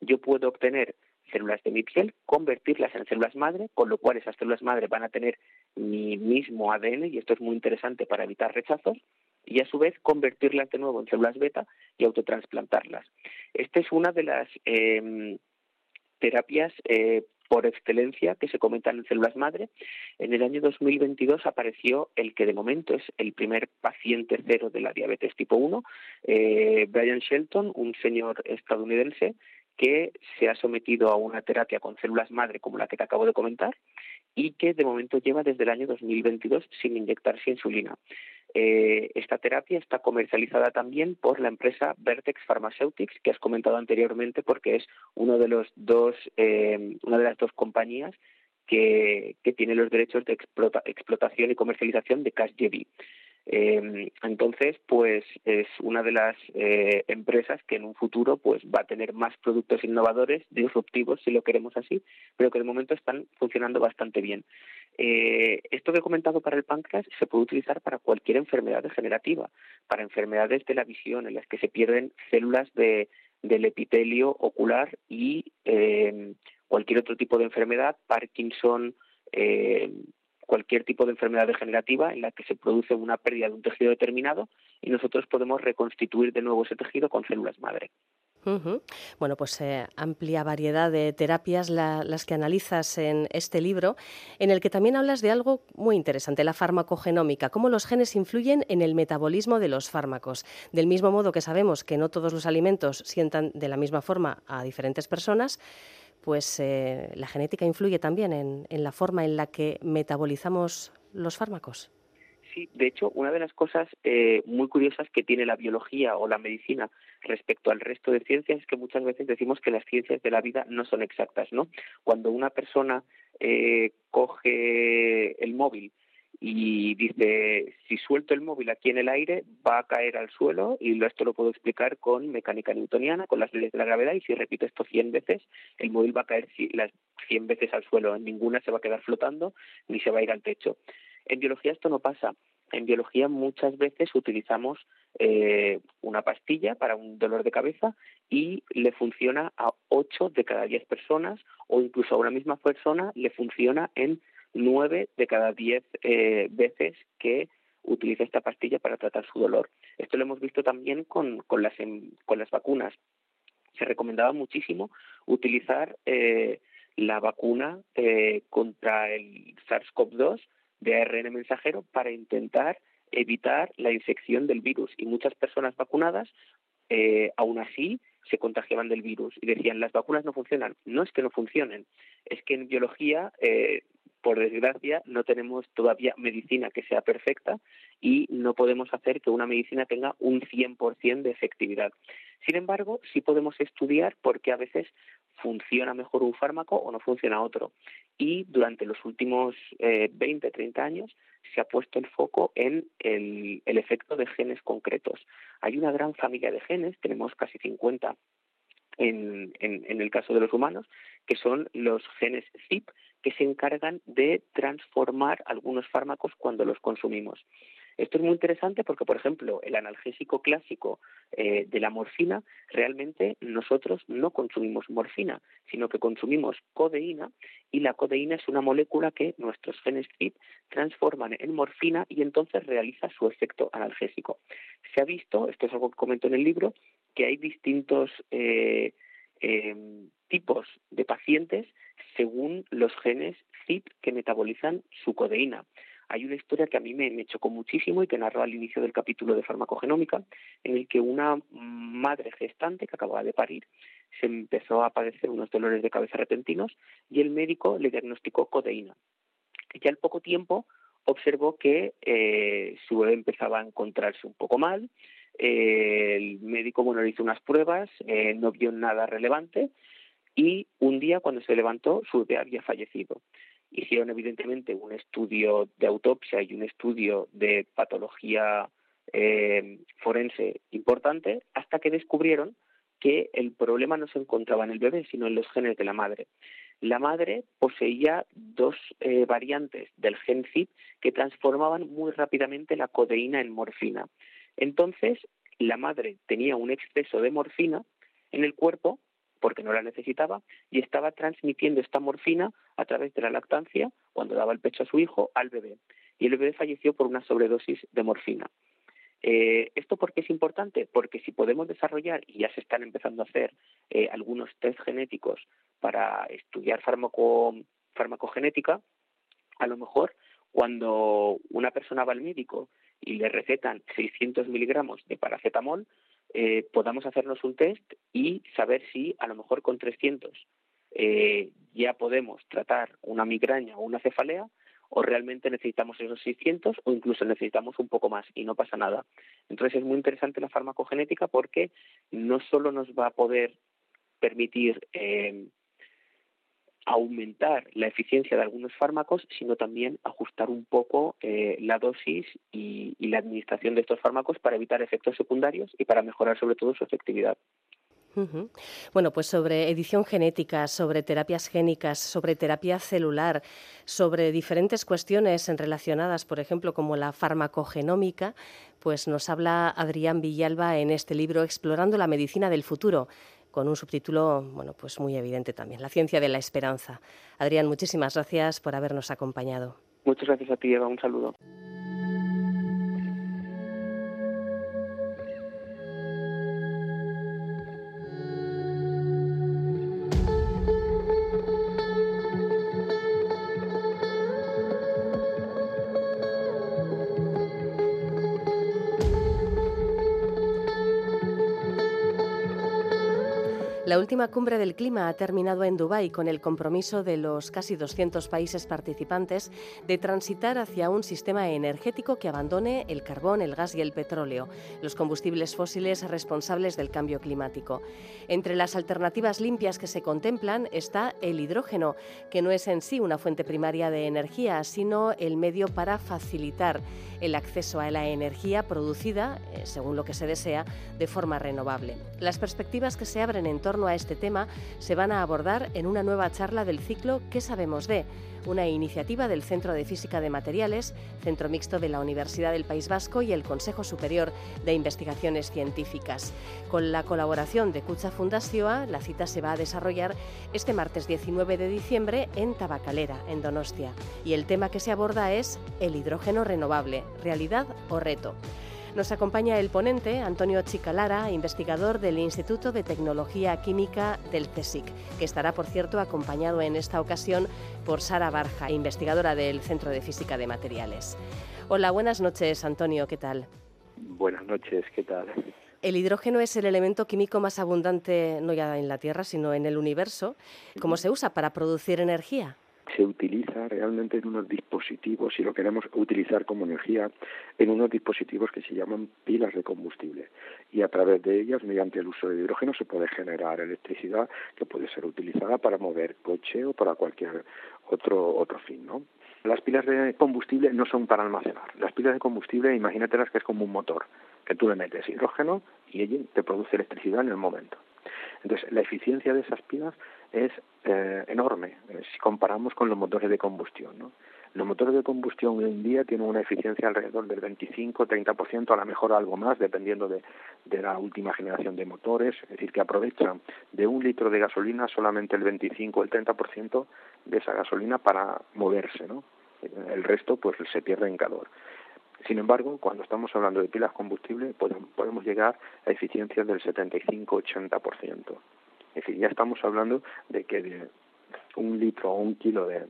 yo puedo obtener células de mi piel, convertirlas en células madre, con lo cual esas células madre van a tener mi mismo A D N, y esto es muy interesante para evitar rechazos, y a su vez convertirlas de nuevo en células beta y autotransplantarlas. Esta es una de las eh, terapias eh, por excelencia que se comentan en células madre. En el año dos mil veintidós apareció el que de momento es el primer paciente cero de la diabetes tipo uno, eh, Brian Shelton, un señor estadounidense, que se ha sometido a una terapia con células madre como la que te acabo de comentar, y que de momento lleva desde el año dos mil veintidós sin inyectarse insulina. Eh, esta terapia está comercializada también por la empresa Vertex Pharmaceuticals, que has comentado anteriormente, porque es uno de los dos, eh, una de las dos compañías que, que tiene los derechos de explota, explotación y comercialización de Casgevy. Eh, entonces, pues es una de las eh, empresas que en un futuro pues va a tener más productos innovadores, disruptivos, si lo queremos así, pero que de momento están funcionando bastante bien. Eh, esto que he comentado para el páncreas se puede utilizar para cualquier enfermedad degenerativa, para enfermedades de la visión en las que se pierden células de, del epitelio ocular y eh, cualquier otro tipo de enfermedad, Parkinson, eh, cualquier tipo de enfermedad degenerativa en la que se produce una pérdida de un tejido determinado y nosotros podemos reconstituir de nuevo ese tejido con células madre. Uh-huh. Bueno, pues eh, amplia variedad de terapias la, las que analizas en este libro, en el que también hablas de algo muy interesante, la farmacogenómica, cómo los genes influyen en el metabolismo de los fármacos. Del mismo modo que sabemos que no todos los alimentos sientan de la misma forma a diferentes personas, pues eh, la genética influye también en, en la forma en la que metabolizamos los fármacos. Sí, de hecho, una de las cosas eh, muy curiosas que tiene la biología o la medicina respecto al resto de ciencias es que muchas veces decimos que las ciencias de la vida no son exactas, ¿no? Cuando una persona eh, coge el móvil y dice, si suelto el móvil aquí en el aire, va a caer al suelo, y esto lo puedo explicar con mecánica newtoniana, con las leyes de la gravedad, y si repito esto cien veces, el móvil va a caer las cien veces al suelo, ninguna se va a quedar flotando ni se va a ir al techo. En biología esto no pasa. En biología muchas veces utilizamos eh, una pastilla para un dolor de cabeza y le funciona a ocho de cada diez personas, o incluso a una misma persona le funciona en nueve de cada diez eh, veces que utiliza esta pastilla para tratar su dolor. Esto lo hemos visto también con, con, las, con las vacunas. Se recomendaba muchísimo utilizar eh, la vacuna eh, contra el SARS-CoV dos de A R N mensajero para intentar evitar la infección del virus. Y muchas personas vacunadas, eh, aún así, se contagiaban del virus. Y decían, las vacunas no funcionan. No es que no funcionen, es que en biología, eh, por desgracia, no tenemos todavía medicina que sea perfecta y no podemos hacer que una medicina tenga un cien por ciento de efectividad. Sin embargo, sí podemos estudiar por qué a veces funciona mejor un fármaco o no funciona otro. Y durante los últimos eh, veinte, treinta años se ha puesto el foco en el, el efecto de genes concretos. Hay una gran familia de genes, tenemos casi cincuenta en, en, en el caso de los humanos, que son los genes C I P, que se encargan de transformar algunos fármacos cuando los consumimos. Esto es muy interesante porque, por ejemplo, el analgésico clásico eh, de la morfina, realmente nosotros no consumimos morfina, sino que consumimos codeína, y la codeína es una molécula que nuestros genes C I P transforman en morfina y entonces realiza su efecto analgésico. Se ha visto, esto es algo que comento en el libro, que hay distintos eh, eh, tipos de pacientes según los genes C I P que metabolizan su codeína. Hay una historia que a mí me, me chocó muchísimo y que narro al inicio del capítulo de farmacogenómica, en el que una madre gestante que acababa de parir se empezó a padecer unos dolores de cabeza repentinos y el médico le diagnosticó codeína. Y al poco tiempo observó que eh, su bebé empezaba a encontrarse un poco mal. Eh, el médico, bueno, le hizo unas pruebas, eh, no vio nada relevante y un día cuando se levantó su bebé había fallecido. Hicieron, evidentemente, un estudio de autopsia y un estudio de patología eh, forense importante, hasta que descubrieron que el problema no se encontraba en el bebé, sino en los genes de la madre. La madre poseía dos eh, variantes del gen C I P que transformaban muy rápidamente la codeína en morfina. Entonces, la madre tenía un exceso de morfina en el cuerpo, porque no la necesitaba, y estaba transmitiendo esta morfina a través de la lactancia, cuando daba el pecho a su hijo, al bebé. Y el bebé falleció por una sobredosis de morfina. Eh, ¿Esto por qué es importante? Porque si podemos desarrollar, y ya se están empezando a hacer eh, algunos test genéticos para estudiar fármaco, farmacogenética, a lo mejor cuando una persona va al médico y le recetan seiscientos miligramos de paracetamol, Eh, podamos hacernos un test y saber si a lo mejor con trescientos eh, ya podemos tratar una migraña o una cefalea, o realmente necesitamos esos seiscientos o incluso necesitamos un poco más y no pasa nada. Entonces es muy interesante la farmacogenética porque no solo nos va a poder permitir eh, aumentar la eficiencia de algunos fármacos, sino también ajustar un poco eh, la dosis y, y la administración de estos fármacos para evitar efectos secundarios y para mejorar sobre todo su efectividad. Uh-huh. Bueno, pues sobre edición genética, sobre terapias génicas, sobre terapia celular, sobre diferentes cuestiones relacionadas, por ejemplo, como la farmacogenómica, pues nos habla Adrián Villalba en este libro Explorando la medicina del futuro, con un subtítulo, bueno, pues muy evidente también, La ciencia de la esperanza. Adrián, muchísimas gracias por habernos acompañado. Muchas gracias a ti, Eva. Un saludo. La última cumbre del clima ha terminado en Dubái con el compromiso de los casi doscientos países participantes de transitar hacia un sistema energético que abandone el carbón, el gas y el petróleo, los combustibles fósiles responsables del cambio climático. Entre las alternativas limpias que se contemplan está el hidrógeno, que no es en sí una fuente primaria de energía, sino el medio para facilitar el acceso a la energía producida, según lo que se desea, de forma renovable. Las perspectivas que se abren en torno a este tema se van a abordar en una nueva charla del ciclo ¿Qué sabemos de?, una iniciativa del Centro de Física de Materiales, Centro Mixto de la Universidad del País Vasco y el Consejo Superior de Investigaciones Científicas. Con la colaboración de Kutxa Fundazioa, la cita se va a desarrollar este martes diecinueve de diciembre en Tabacalera, en Donostia. Y el tema que se aborda es el hidrógeno renovable, ¿realidad o reto? Nos acompaña el ponente, Antonio Chicalara, investigador del Instituto de Tecnología Química del C S I C, que estará, por cierto, acompañado en esta ocasión por Sara Barja, investigadora del Centro de Física de Materiales. Hola, buenas noches, Antonio, ¿qué tal? Buenas noches, ¿qué tal? El hidrógeno es el elemento químico más abundante, no ya en la Tierra, sino en el universo. ¿Cómo se usa para producir energía? Se utiliza realmente en unos dispositivos, si lo queremos utilizar como energía, en unos dispositivos que se llaman pilas de combustible. Y a través de ellas, mediante el uso de hidrógeno, se puede generar electricidad que puede ser utilizada para mover coche o para cualquier otro, otro fin, ¿no? Las pilas de combustible no son para almacenar. Las pilas de combustible, imagínatelas que es como un motor, que tú le metes hidrógeno y ella te produce electricidad en el momento. Entonces, la eficiencia de esas pilas es eh, enorme si comparamos con los motores de combustión, ¿no? Los motores de combustión hoy en día tienen una eficiencia alrededor del veinticinco a treinta por ciento, a lo mejor algo más, dependiendo de, de la última generación de motores. Es decir, que aprovechan de un litro de gasolina solamente el veinticinco o el treinta por ciento de esa gasolina para moverse, ¿no? El resto pues se pierde en calor. Sin embargo, cuando estamos hablando de pilas combustible, podemos llegar a eficiencias del setenta y cinco a ochenta por ciento. Es decir, ya estamos hablando de que de un litro o un kilo de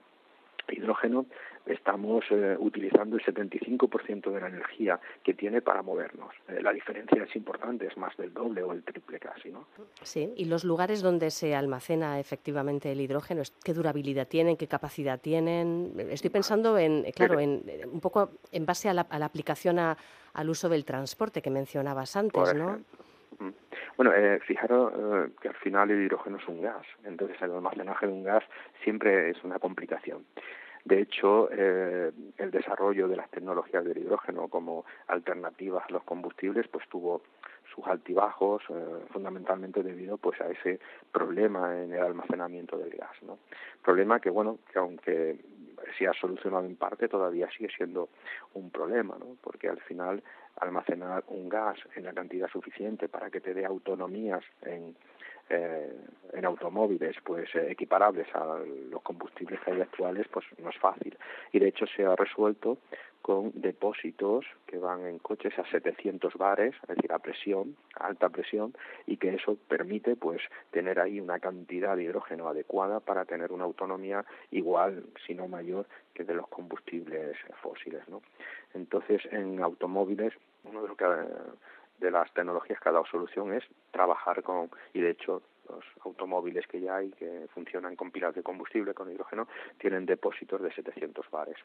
hidrógeno estamos eh, utilizando el setenta y cinco por ciento de la energía que tiene para movernos. Eh, la diferencia es importante, es más del doble o el triple casi, ¿no? Sí, y los lugares donde se almacena efectivamente el hidrógeno, ¿qué durabilidad tienen, qué capacidad tienen? Estoy pensando en, claro, en un poco en base a la, a la aplicación a, al uso del transporte que mencionabas antes, ¿no? Bueno, eh, fijaros eh, que al final el hidrógeno es un gas, entonces el almacenaje de un gas siempre es una complicación. De hecho, eh, el desarrollo de las tecnologías del hidrógeno como alternativas a los combustibles pues tuvo sus altibajos, eh, fundamentalmente debido pues a ese problema en el almacenamiento del gas, ¿no? Problema que, bueno, que aunque se ha solucionado en parte, todavía sigue siendo un problema, ¿no? Porque al final almacenar un gas en la cantidad suficiente para que te dé autonomías en Eh, en automóviles pues eh, equiparables a los combustibles que hay actuales pues no es fácil, y de hecho se ha resuelto con depósitos que van en coches a setecientos bares, es decir, a presión, a alta presión, y que eso permite pues tener ahí una cantidad de hidrógeno adecuada para tener una autonomía igual, si no mayor, que de los combustibles fósiles, ¿no? Entonces, en automóviles, uno de los que eh, de las tecnologías que ha dado solución es trabajar con, y de hecho los automóviles que ya hay, que funcionan con pilas de combustible, con hidrógeno, tienen depósitos de setecientos bares.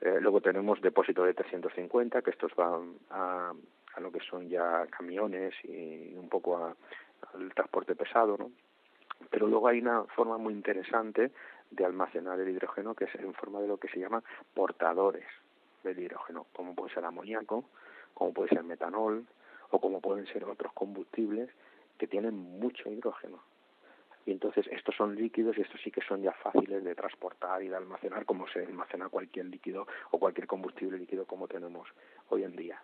Eh, luego tenemos depósitos de trescientos cincuenta, que estos van a, a lo que son ya camiones y un poco a, al transporte pesado, ¿no? Pero luego hay una forma muy interesante de almacenar el hidrógeno, que es en forma de lo que se llama portadores del hidrógeno, como puede ser amoníaco, como puede ser metanol, o como pueden ser otros combustibles que tienen mucho hidrógeno. Y entonces estos son líquidos y estos sí que son ya fáciles de transportar y de almacenar, como se almacena cualquier líquido o cualquier combustible líquido como tenemos hoy en día.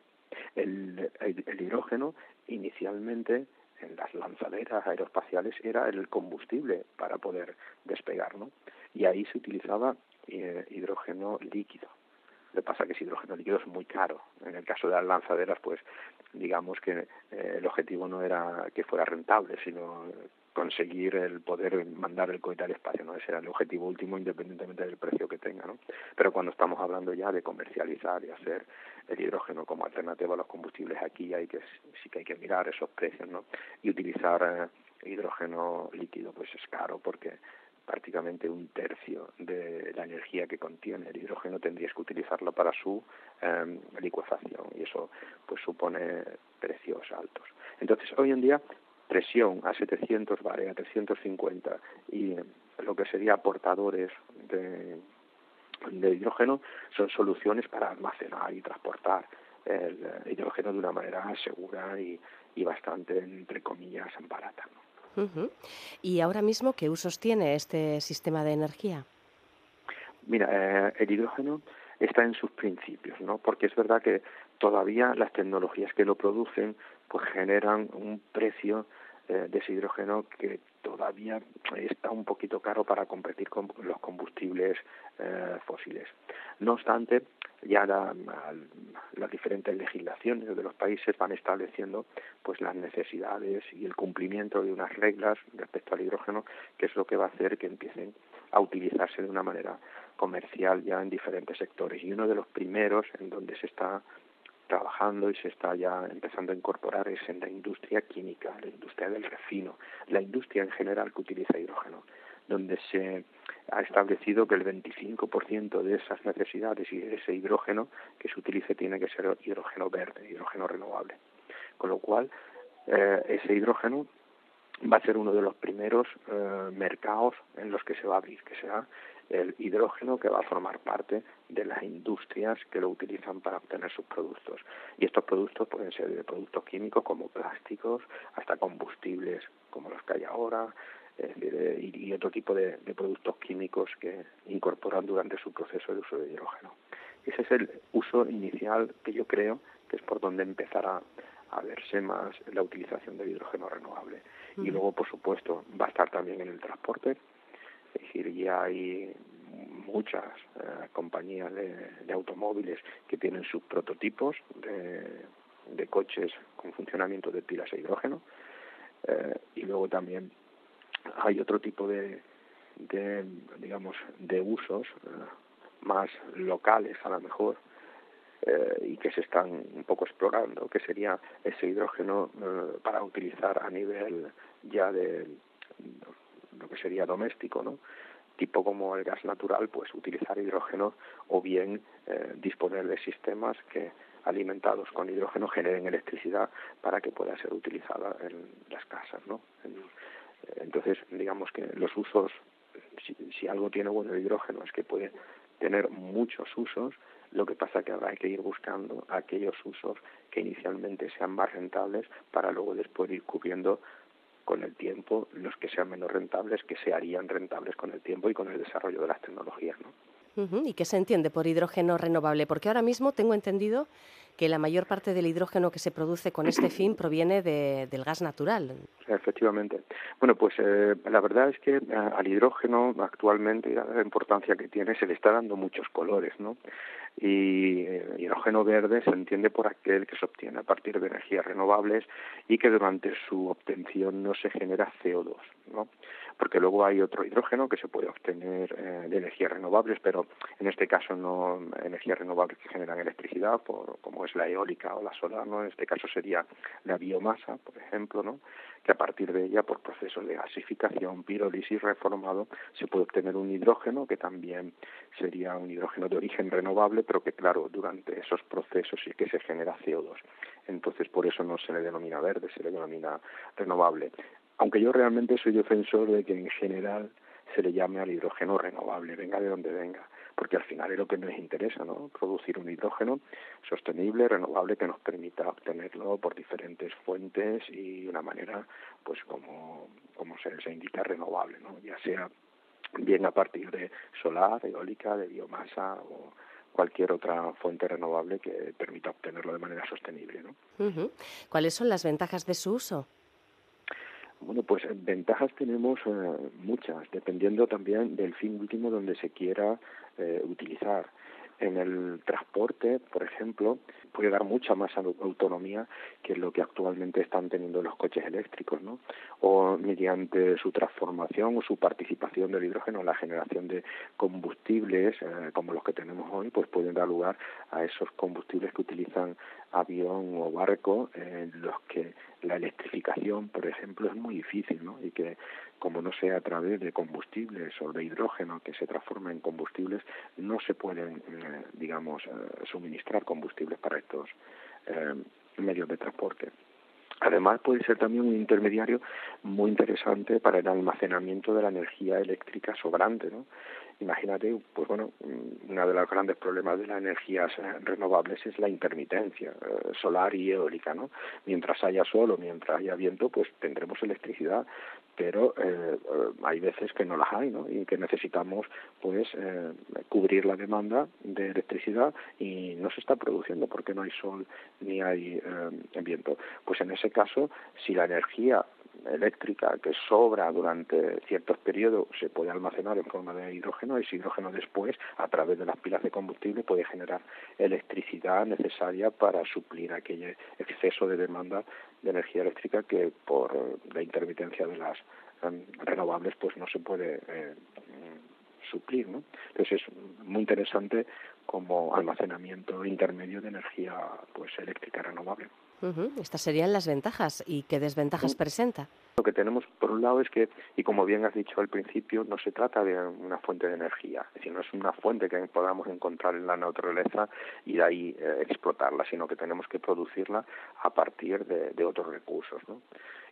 El, el, el hidrógeno inicialmente en las lanzaderas aeroespaciales era el combustible para poder despegar, ¿no? Y ahí se utilizaba eh, hidrógeno líquido. Lo que pasa es que ese hidrógeno líquido es muy caro. En el caso de las lanzaderas, pues digamos que eh, el objetivo no era que fuera rentable, sino conseguir el poder mandar el cohete al espacio, ¿no? Ese era el objetivo último, independientemente del precio que tenga, ¿no? Pero cuando estamos hablando ya de comercializar y hacer el hidrógeno como alternativa a los combustibles, aquí hay que sí que hay que mirar esos precios, ¿no? Y utilizar eh, hidrógeno líquido, pues es caro, porque prácticamente un tercio de la energía que contiene el hidrógeno tendrías que utilizarlo para su eh, licuefacción, y eso pues supone precios altos. Entonces hoy en día presión a setecientos bares, a trescientos cincuenta y lo que sería aportadores de, de hidrógeno son soluciones para almacenar y transportar el hidrógeno de una manera segura y, y bastante, entre comillas, barata, ¿no? Uh-huh. ¿Y ahora mismo qué usos tiene este sistema de energía? Mira, eh, el hidrógeno está en sus principios, ¿no? Porque es verdad que todavía las tecnologías que lo producen pues generan un precio eh, de ese hidrógeno que todavía está un poquito caro para competir con los combustibles eh, fósiles. No obstante, ya la, las diferentes legislaciones de los países van estableciendo pues las necesidades y el cumplimiento de unas reglas respecto al hidrógeno, que es lo que va a hacer que empiecen a utilizarse de una manera comercial ya en diferentes sectores. Y uno de los primeros en donde se está trabajando y se está ya empezando a incorporar es en la industria química, la industria del refino, la industria en general que utiliza hidrógeno, donde se ha establecido que el veinticinco por ciento de esas necesidades y de ese hidrógeno que se utilice tiene que ser hidrógeno verde, hidrógeno renovable. Con lo cual, eh, ese hidrógeno va a ser uno de los primeros eh, mercados en los que se va a abrir, que será el hidrógeno que va a formar parte de las industrias que lo utilizan para obtener sus productos. Y estos productos pueden ser de productos químicos como plásticos, hasta combustibles como los que hay ahora, es decir, y otro tipo de, de productos químicos que incorporan durante su proceso el uso de hidrógeno. Ese es el uso inicial que yo creo que es por donde empezará a verse más la utilización del hidrógeno renovable. Mm. Y luego, por supuesto, va a estar también en el transporte. Es decir, ya hay muchas eh, compañías de, de automóviles que tienen sus prototipos de, de coches con funcionamiento de pilas a hidrógeno. Eh, y luego también hay otro tipo de, de digamos, de usos eh, más locales, a lo mejor, eh, y que se están un poco explorando, que sería ese hidrógeno eh, para utilizar a nivel ya de lo que sería doméstico, ¿no? Tipo como el gas natural, pues utilizar hidrógeno o bien eh, disponer de sistemas que, alimentados con hidrógeno, generen electricidad para que pueda ser utilizada en las casas, ¿no? En, Entonces, digamos que los usos, si, si algo tiene bueno el hidrógeno, es que puede tener muchos usos. Lo que pasa es que habrá que ir buscando aquellos usos que inicialmente sean más rentables para luego después ir cubriendo con el tiempo los que sean menos rentables, que se harían rentables con el tiempo y con el desarrollo de las tecnologías, ¿no? ¿Y qué se entiende por hidrógeno renovable? Porque ahora mismo tengo entendido que la mayor parte del hidrógeno que se produce con este fin proviene de, del gas natural. Efectivamente. Bueno, pues eh, la verdad es que eh, al hidrógeno actualmente la importancia que tiene se le está dando muchos colores, ¿no? Y eh, hidrógeno verde se entiende por aquel que se obtiene a partir de energías renovables y que durante su obtención no se genera C O dos, ¿no? porque luego hay otro hidrógeno que se puede obtener eh, de energías renovables, pero en este caso no energías renovables que generan electricidad, por, como es la eólica o la solar, ¿no? En este caso sería la biomasa, por ejemplo, ¿no?, que a partir de ella, por procesos de gasificación, pirólisis, reformado, se puede obtener un hidrógeno que también sería un hidrógeno de origen renovable, pero que, claro, durante esos procesos sí que se genera C O dos. Entonces, por eso no se le denomina verde, se le denomina renovable. Aunque yo realmente soy defensor de que en general se le llame al hidrógeno renovable, venga de donde venga, porque al final es lo que nos interesa, ¿no? Producir un hidrógeno sostenible, renovable, que nos permita obtenerlo por diferentes fuentes y de una manera, pues como, como se, se indica, renovable, ¿no? Ya sea bien a partir de solar, eólica, de biomasa o cualquier otra fuente renovable que permita obtenerlo de manera sostenible, ¿no? Uh-huh. ¿Cuáles son las ventajas de su uso? Bueno, pues ventajas tenemos eh, muchas, dependiendo también del fin último donde se quiera eh, utilizar. En el transporte, por ejemplo, puede dar mucha más autonomía que lo que actualmente están teniendo los coches eléctricos, ¿no? O mediante su transformación o su participación del hidrógeno en la generación de combustibles, eh, como los que tenemos hoy, pues pueden dar lugar a esos combustibles que utilizan avión o barco, en eh, los que la electrificación, por ejemplo, es muy difícil, ¿no? Y que, como no sea a través de combustibles o de hidrógeno que se transforma en combustibles, no se pueden, eh, digamos, eh, suministrar combustibles para estos eh, medios de transporte. Además, puede ser también un intermediario muy interesante para el almacenamiento de la energía eléctrica sobrante, ¿no? Imagínate, pues bueno, uno de los grandes problemas de las energías renovables es la intermitencia eh, solar y eólica, ¿no? Mientras haya sol o mientras haya viento, pues tendremos electricidad, pero eh, hay veces que no las hay, ¿no? Y que necesitamos, pues, eh, cubrir la demanda de electricidad y no se está produciendo porque no hay sol ni hay eh, viento. Pues en ese caso, si la energía eléctrica que sobra durante ciertos periodos se puede almacenar en forma de hidrógeno, y ese hidrógeno después, a través de las pilas de combustible, puede generar electricidad necesaria para suplir aquel exceso de demanda de energía eléctrica que por la intermitencia de las renovables pues no se puede eh, suplir, ¿no? Entonces es muy interesante como almacenamiento intermedio de energía, pues, eléctrica renovable. Uh-huh. Estas serían las ventajas. ¿Y qué desventajas uh-huh. presenta? Lo que tenemos, por un lado, es que, y como bien has dicho al principio, no se trata de una fuente de energía. Es decir, no es una fuente que podamos encontrar en la naturaleza y de ahí eh, explotarla, sino que tenemos que producirla a partir de, de otros recursos, ¿no?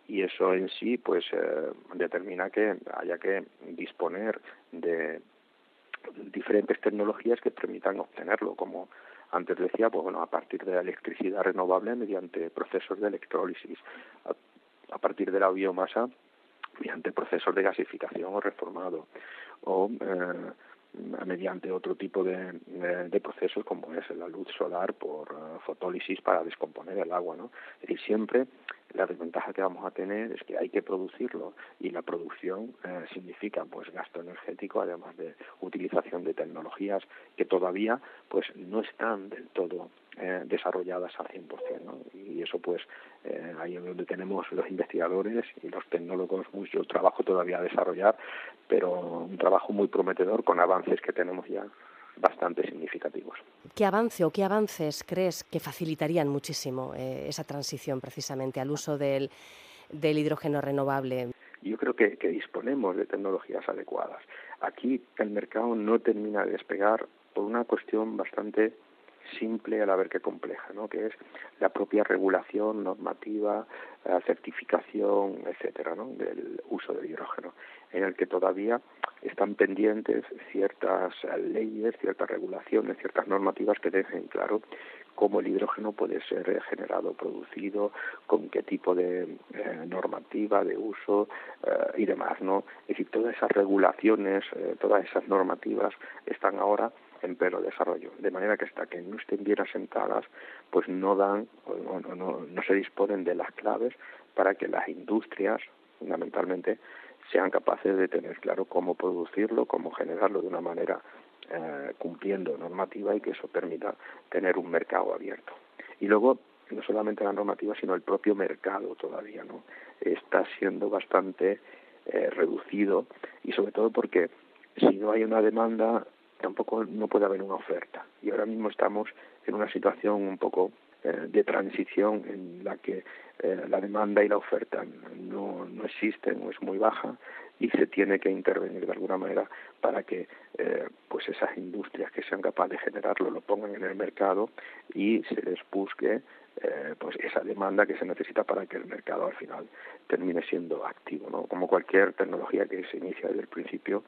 Y eso en sí, pues, eh, determina que haya que disponer de diferentes tecnologías que permitan obtenerlo, como antes decía, pues bueno, a partir de la electricidad renovable mediante procesos de electrólisis, a, a partir de la biomasa mediante procesos de gasificación o reformado, o eh, mediante otro tipo de, de, de procesos como es la luz solar por uh, fotólisis para descomponer el agua, ¿no? Es decir, siempre la desventaja que vamos a tener es que hay que producirlo, y la producción eh, significa, pues, gasto energético, además de utilización de tecnologías que todavía, pues, no están del todo eh, desarrolladas al cien por ciento, ¿no? Y eso, pues, eh, ahí es donde tenemos los investigadores y los tecnólogos mucho trabajo todavía a desarrollar, pero un trabajo muy prometedor con avances que tenemos ya bastante significativos. ¿Qué avance o qué avances crees que facilitarían muchísimo eh, esa transición precisamente al uso del, del hidrógeno renovable? Yo creo que, que disponemos de tecnologías adecuadas. Aquí el mercado no termina de despegar por una cuestión bastante simple a la vez que compleja, ¿no? Que es la propia regulación normativa, certificación, etcétera, ¿no? Del uso del hidrógeno, en el que todavía están pendientes ciertas leyes, ciertas regulaciones, ciertas normativas que dejen claro cómo el hidrógeno puede ser generado, producido, con qué tipo de eh, normativa de uso eh, y demás, ¿no? Es decir, todas esas regulaciones, eh, todas esas normativas están ahora en pleno desarrollo, de manera que hasta que no estén bien asentadas, pues no dan, o no, no, no se disponen de las claves para que las industrias, fundamentalmente, sean capaces de tener claro cómo producirlo, cómo generarlo de una manera eh, cumpliendo normativa, y que eso permita tener un mercado abierto. Y luego, no solamente la normativa, sino el propio mercado todavía, ¿no? Está siendo bastante eh, reducido, y sobre todo porque si no hay una demanda tampoco no puede haber una oferta. Y ahora mismo estamos en una situación un poco eh, de transición en la que eh, la demanda y la oferta no, no existen o es muy baja, y se tiene que intervenir de alguna manera para que eh, pues esas industrias que sean capaces de generarlo lo pongan en el mercado y se les busque eh, pues esa demanda que se necesita para que el mercado al final termine siendo activo, ¿no? Como cualquier tecnología que se inicia desde el principio,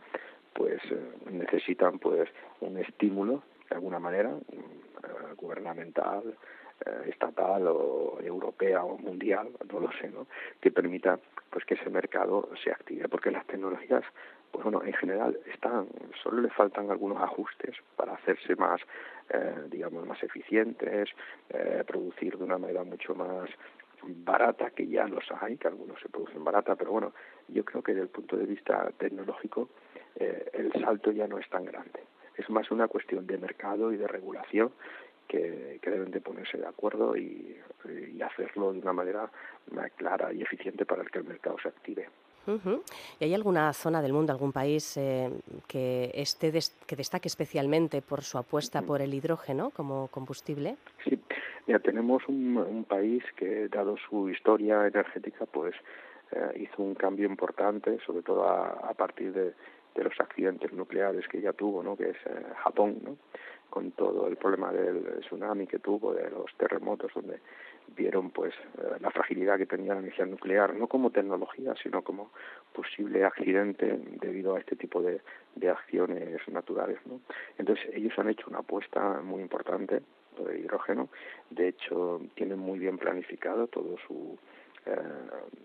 pues eh, necesitan pues un estímulo de alguna manera eh, gubernamental, eh, estatal o europea o mundial, no lo sé, ¿no?, que permita pues que ese mercado se active, porque las tecnologías, pues bueno, en general están, solo les faltan algunos ajustes para hacerse más, eh, digamos, más eficientes, eh, producir de una manera mucho más barata, que ya los hay, que algunos se producen barata, pero bueno, yo creo que desde el punto de vista tecnológico eh, el salto ya no es tan grande. Es más una cuestión de mercado y de regulación que, que deben de ponerse de acuerdo y, y hacerlo de una manera más clara y eficiente para que el mercado se active. Uh-huh. ¿Y hay alguna zona del mundo, algún país eh, que esté des- que destaque especialmente por su apuesta por el hidrógeno como combustible? Sí, mira, tenemos un, un país que, dado su historia energética, pues eh, hizo un cambio importante, sobre todo a, a partir de, de los accidentes nucleares que ya tuvo, ¿no?, que es eh, Japón, ¿no?, con todo el problema del tsunami que tuvo, de los terremotos, donde vieron pues eh, la fragilidad que tenía la energía nuclear, no como tecnología, sino como posible accidente debido a este tipo de, de acciones naturales, ¿no? Entonces ellos han hecho una apuesta muy importante de hidrógeno. De hecho, tienen muy bien planificado todo su eh,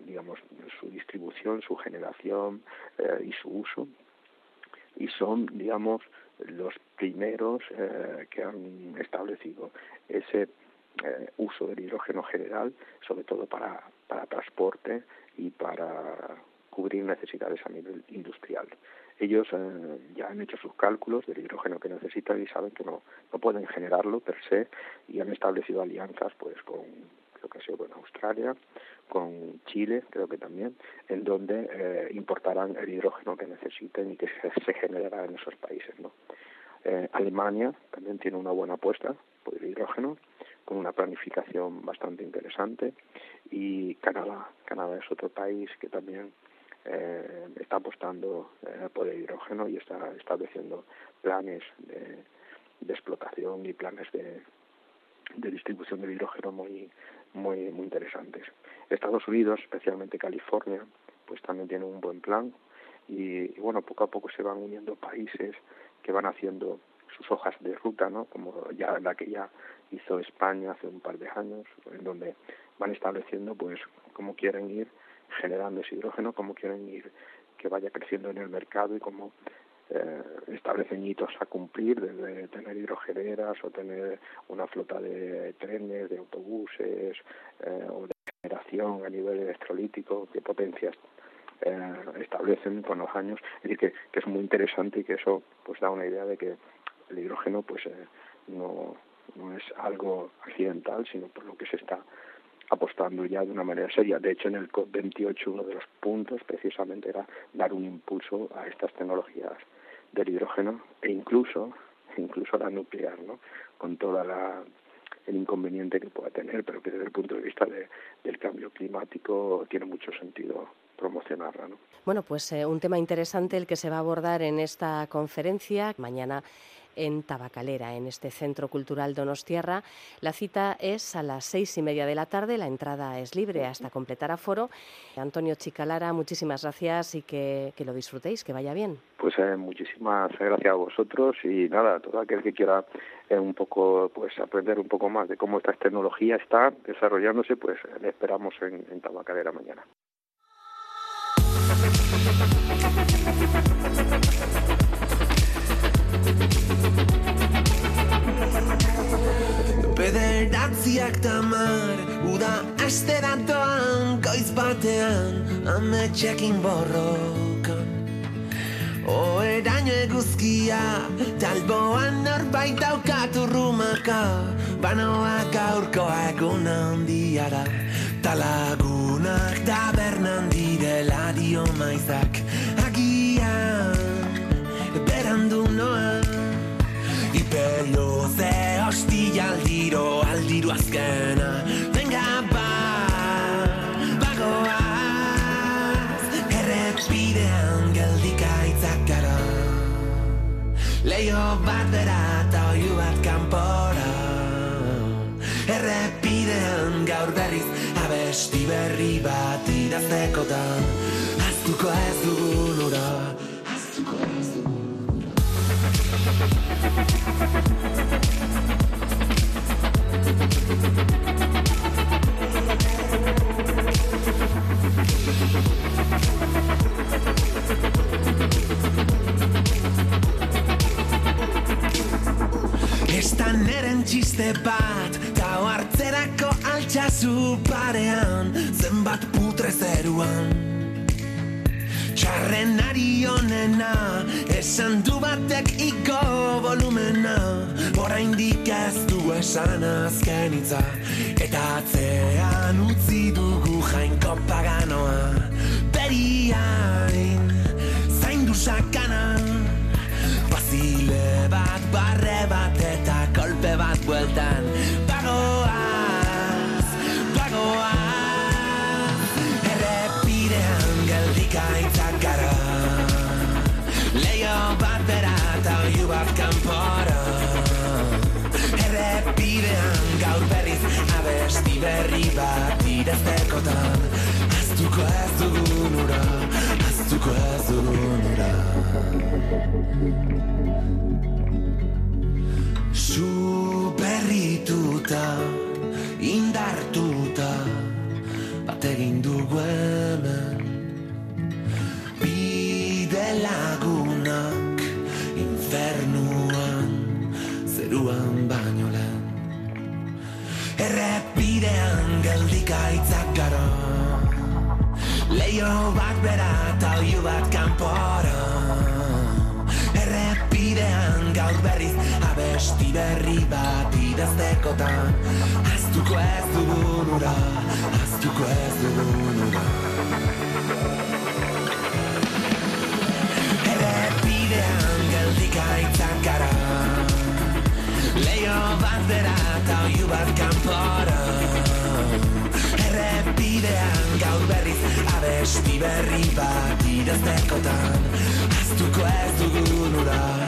digamos su distribución, su generación eh, y su uso, y son, digamos, los primeros eh, que han establecido ese eh, uso del hidrógeno general, sobre todo para, para transporte y para cubrir necesidades a nivel industrial. Ellos eh, ya han hecho sus cálculos del hidrógeno que necesitan y saben que no, no pueden generarlo per se, y han establecido alianzas pues con, creo que ha sido con Australia, con Chile, creo que también, en donde eh, importarán el hidrógeno que necesiten y que se, se generará en esos países, ¿no? Eh, Alemania también tiene una buena apuesta por el hidrógeno, con una planificación bastante interesante, y Canadá. Canadá es otro país que también eh, está apostando eh, por el hidrógeno y está estableciendo planes de, de explotación y planes de, de distribución del hidrógeno muy muy muy interesantes. Estados Unidos, especialmente California, pues también tiene un buen plan, y, y bueno, poco a poco se van uniendo países que van haciendo sus hojas de ruta, ¿no?, como ya la que ya hizo España hace un par de años, en donde van estableciendo pues cómo quieren ir generando ese hidrógeno, cómo quieren ir que vaya creciendo en el mercado, y cómo Eh, establecen hitos a cumplir, desde tener hidrogeneras o tener una flota de trenes, de autobuses, eh, o de generación a nivel electrolítico, qué potencias eh, establecen con los años. Es decir, que, que es muy interesante, y que eso pues da una idea de que el hidrógeno pues eh, no, no es algo accidental, sino por lo que se está apostando ya de una manera seria. De hecho, en el COP veintiocho uno de los puntos precisamente era dar un impulso a estas tecnologías del hidrógeno, e incluso incluso la nuclear, ¿no?, con toda la el inconveniente que pueda tener, pero que desde el punto de vista de, del cambio climático tiene mucho sentido promocionarla, ¿no? Bueno, pues eh, un tema interesante el que se va a abordar en esta conferencia mañana en Tabacalera, en este Centro Cultural Donostierra. La cita es a las seis y media de la tarde, la entrada es libre hasta completar aforo. Antonio Chicalara, muchísimas gracias, y que, que lo disfrutéis, que vaya bien. Pues eh, muchísimas gracias a vosotros, y nada, todo aquel que quiera eh, un poco, pues aprender un poco más de cómo esta tecnología está desarrollándose, pues le esperamos en, en Tabacalera mañana. Bederatzieak tamar uda asterantoan goiz batean ametxekin borrokan oeraino eguzkia talboan norbait daukat urrumaka banoak aurkoa egun handiara talagunak tabernan direla Radio Maisdac, agian, berando noa, ipelo ze hosti aldiro, aldiro azkena, venga ba, bagoaz, errepidean geldikaitzak gara, leio bat bera eta oiu bat kanpora, errepidean gaur berriz, abesti berri bat idaztekotan, aztuko ez dugun ura, aztuko ez dugun ura. Estan eren txiste bat, tau hartzerako altxasu parean, zenbat putre zeruan. Txarren ari honena, esan du batek iko volumena, oraindik ez du esan azken hitza, eta atzean utzi dugu jainko paganoa. Beriain, zaindu sakana, bazile bat, barre bat eta kolpe bat bueltan, bagoa. Gaitzak gara, leio bat bera eta oiu bat kanpora, errepidean gaur berriz abesti berri bat idaztekotan, aztuko ez dugun ura, aztuko ez dugun ura. Zu berrituta, indartuta, bat egin dugu hemen, lagunak infernuan zeruan baino lan, errepidean geldikaitzak gara, leio bat bera eta oiu bat kanpora, errepidean gaur berriz abesti berri bat idaztekotan, aztuko ez dugun ura, aztuko ez dugun ura. Gaitzak gara, leio bat bera eta oiu bat kanpora, errepidean gaur berriz abesti berri bat idaztekotan, aztuko ez dugun ura,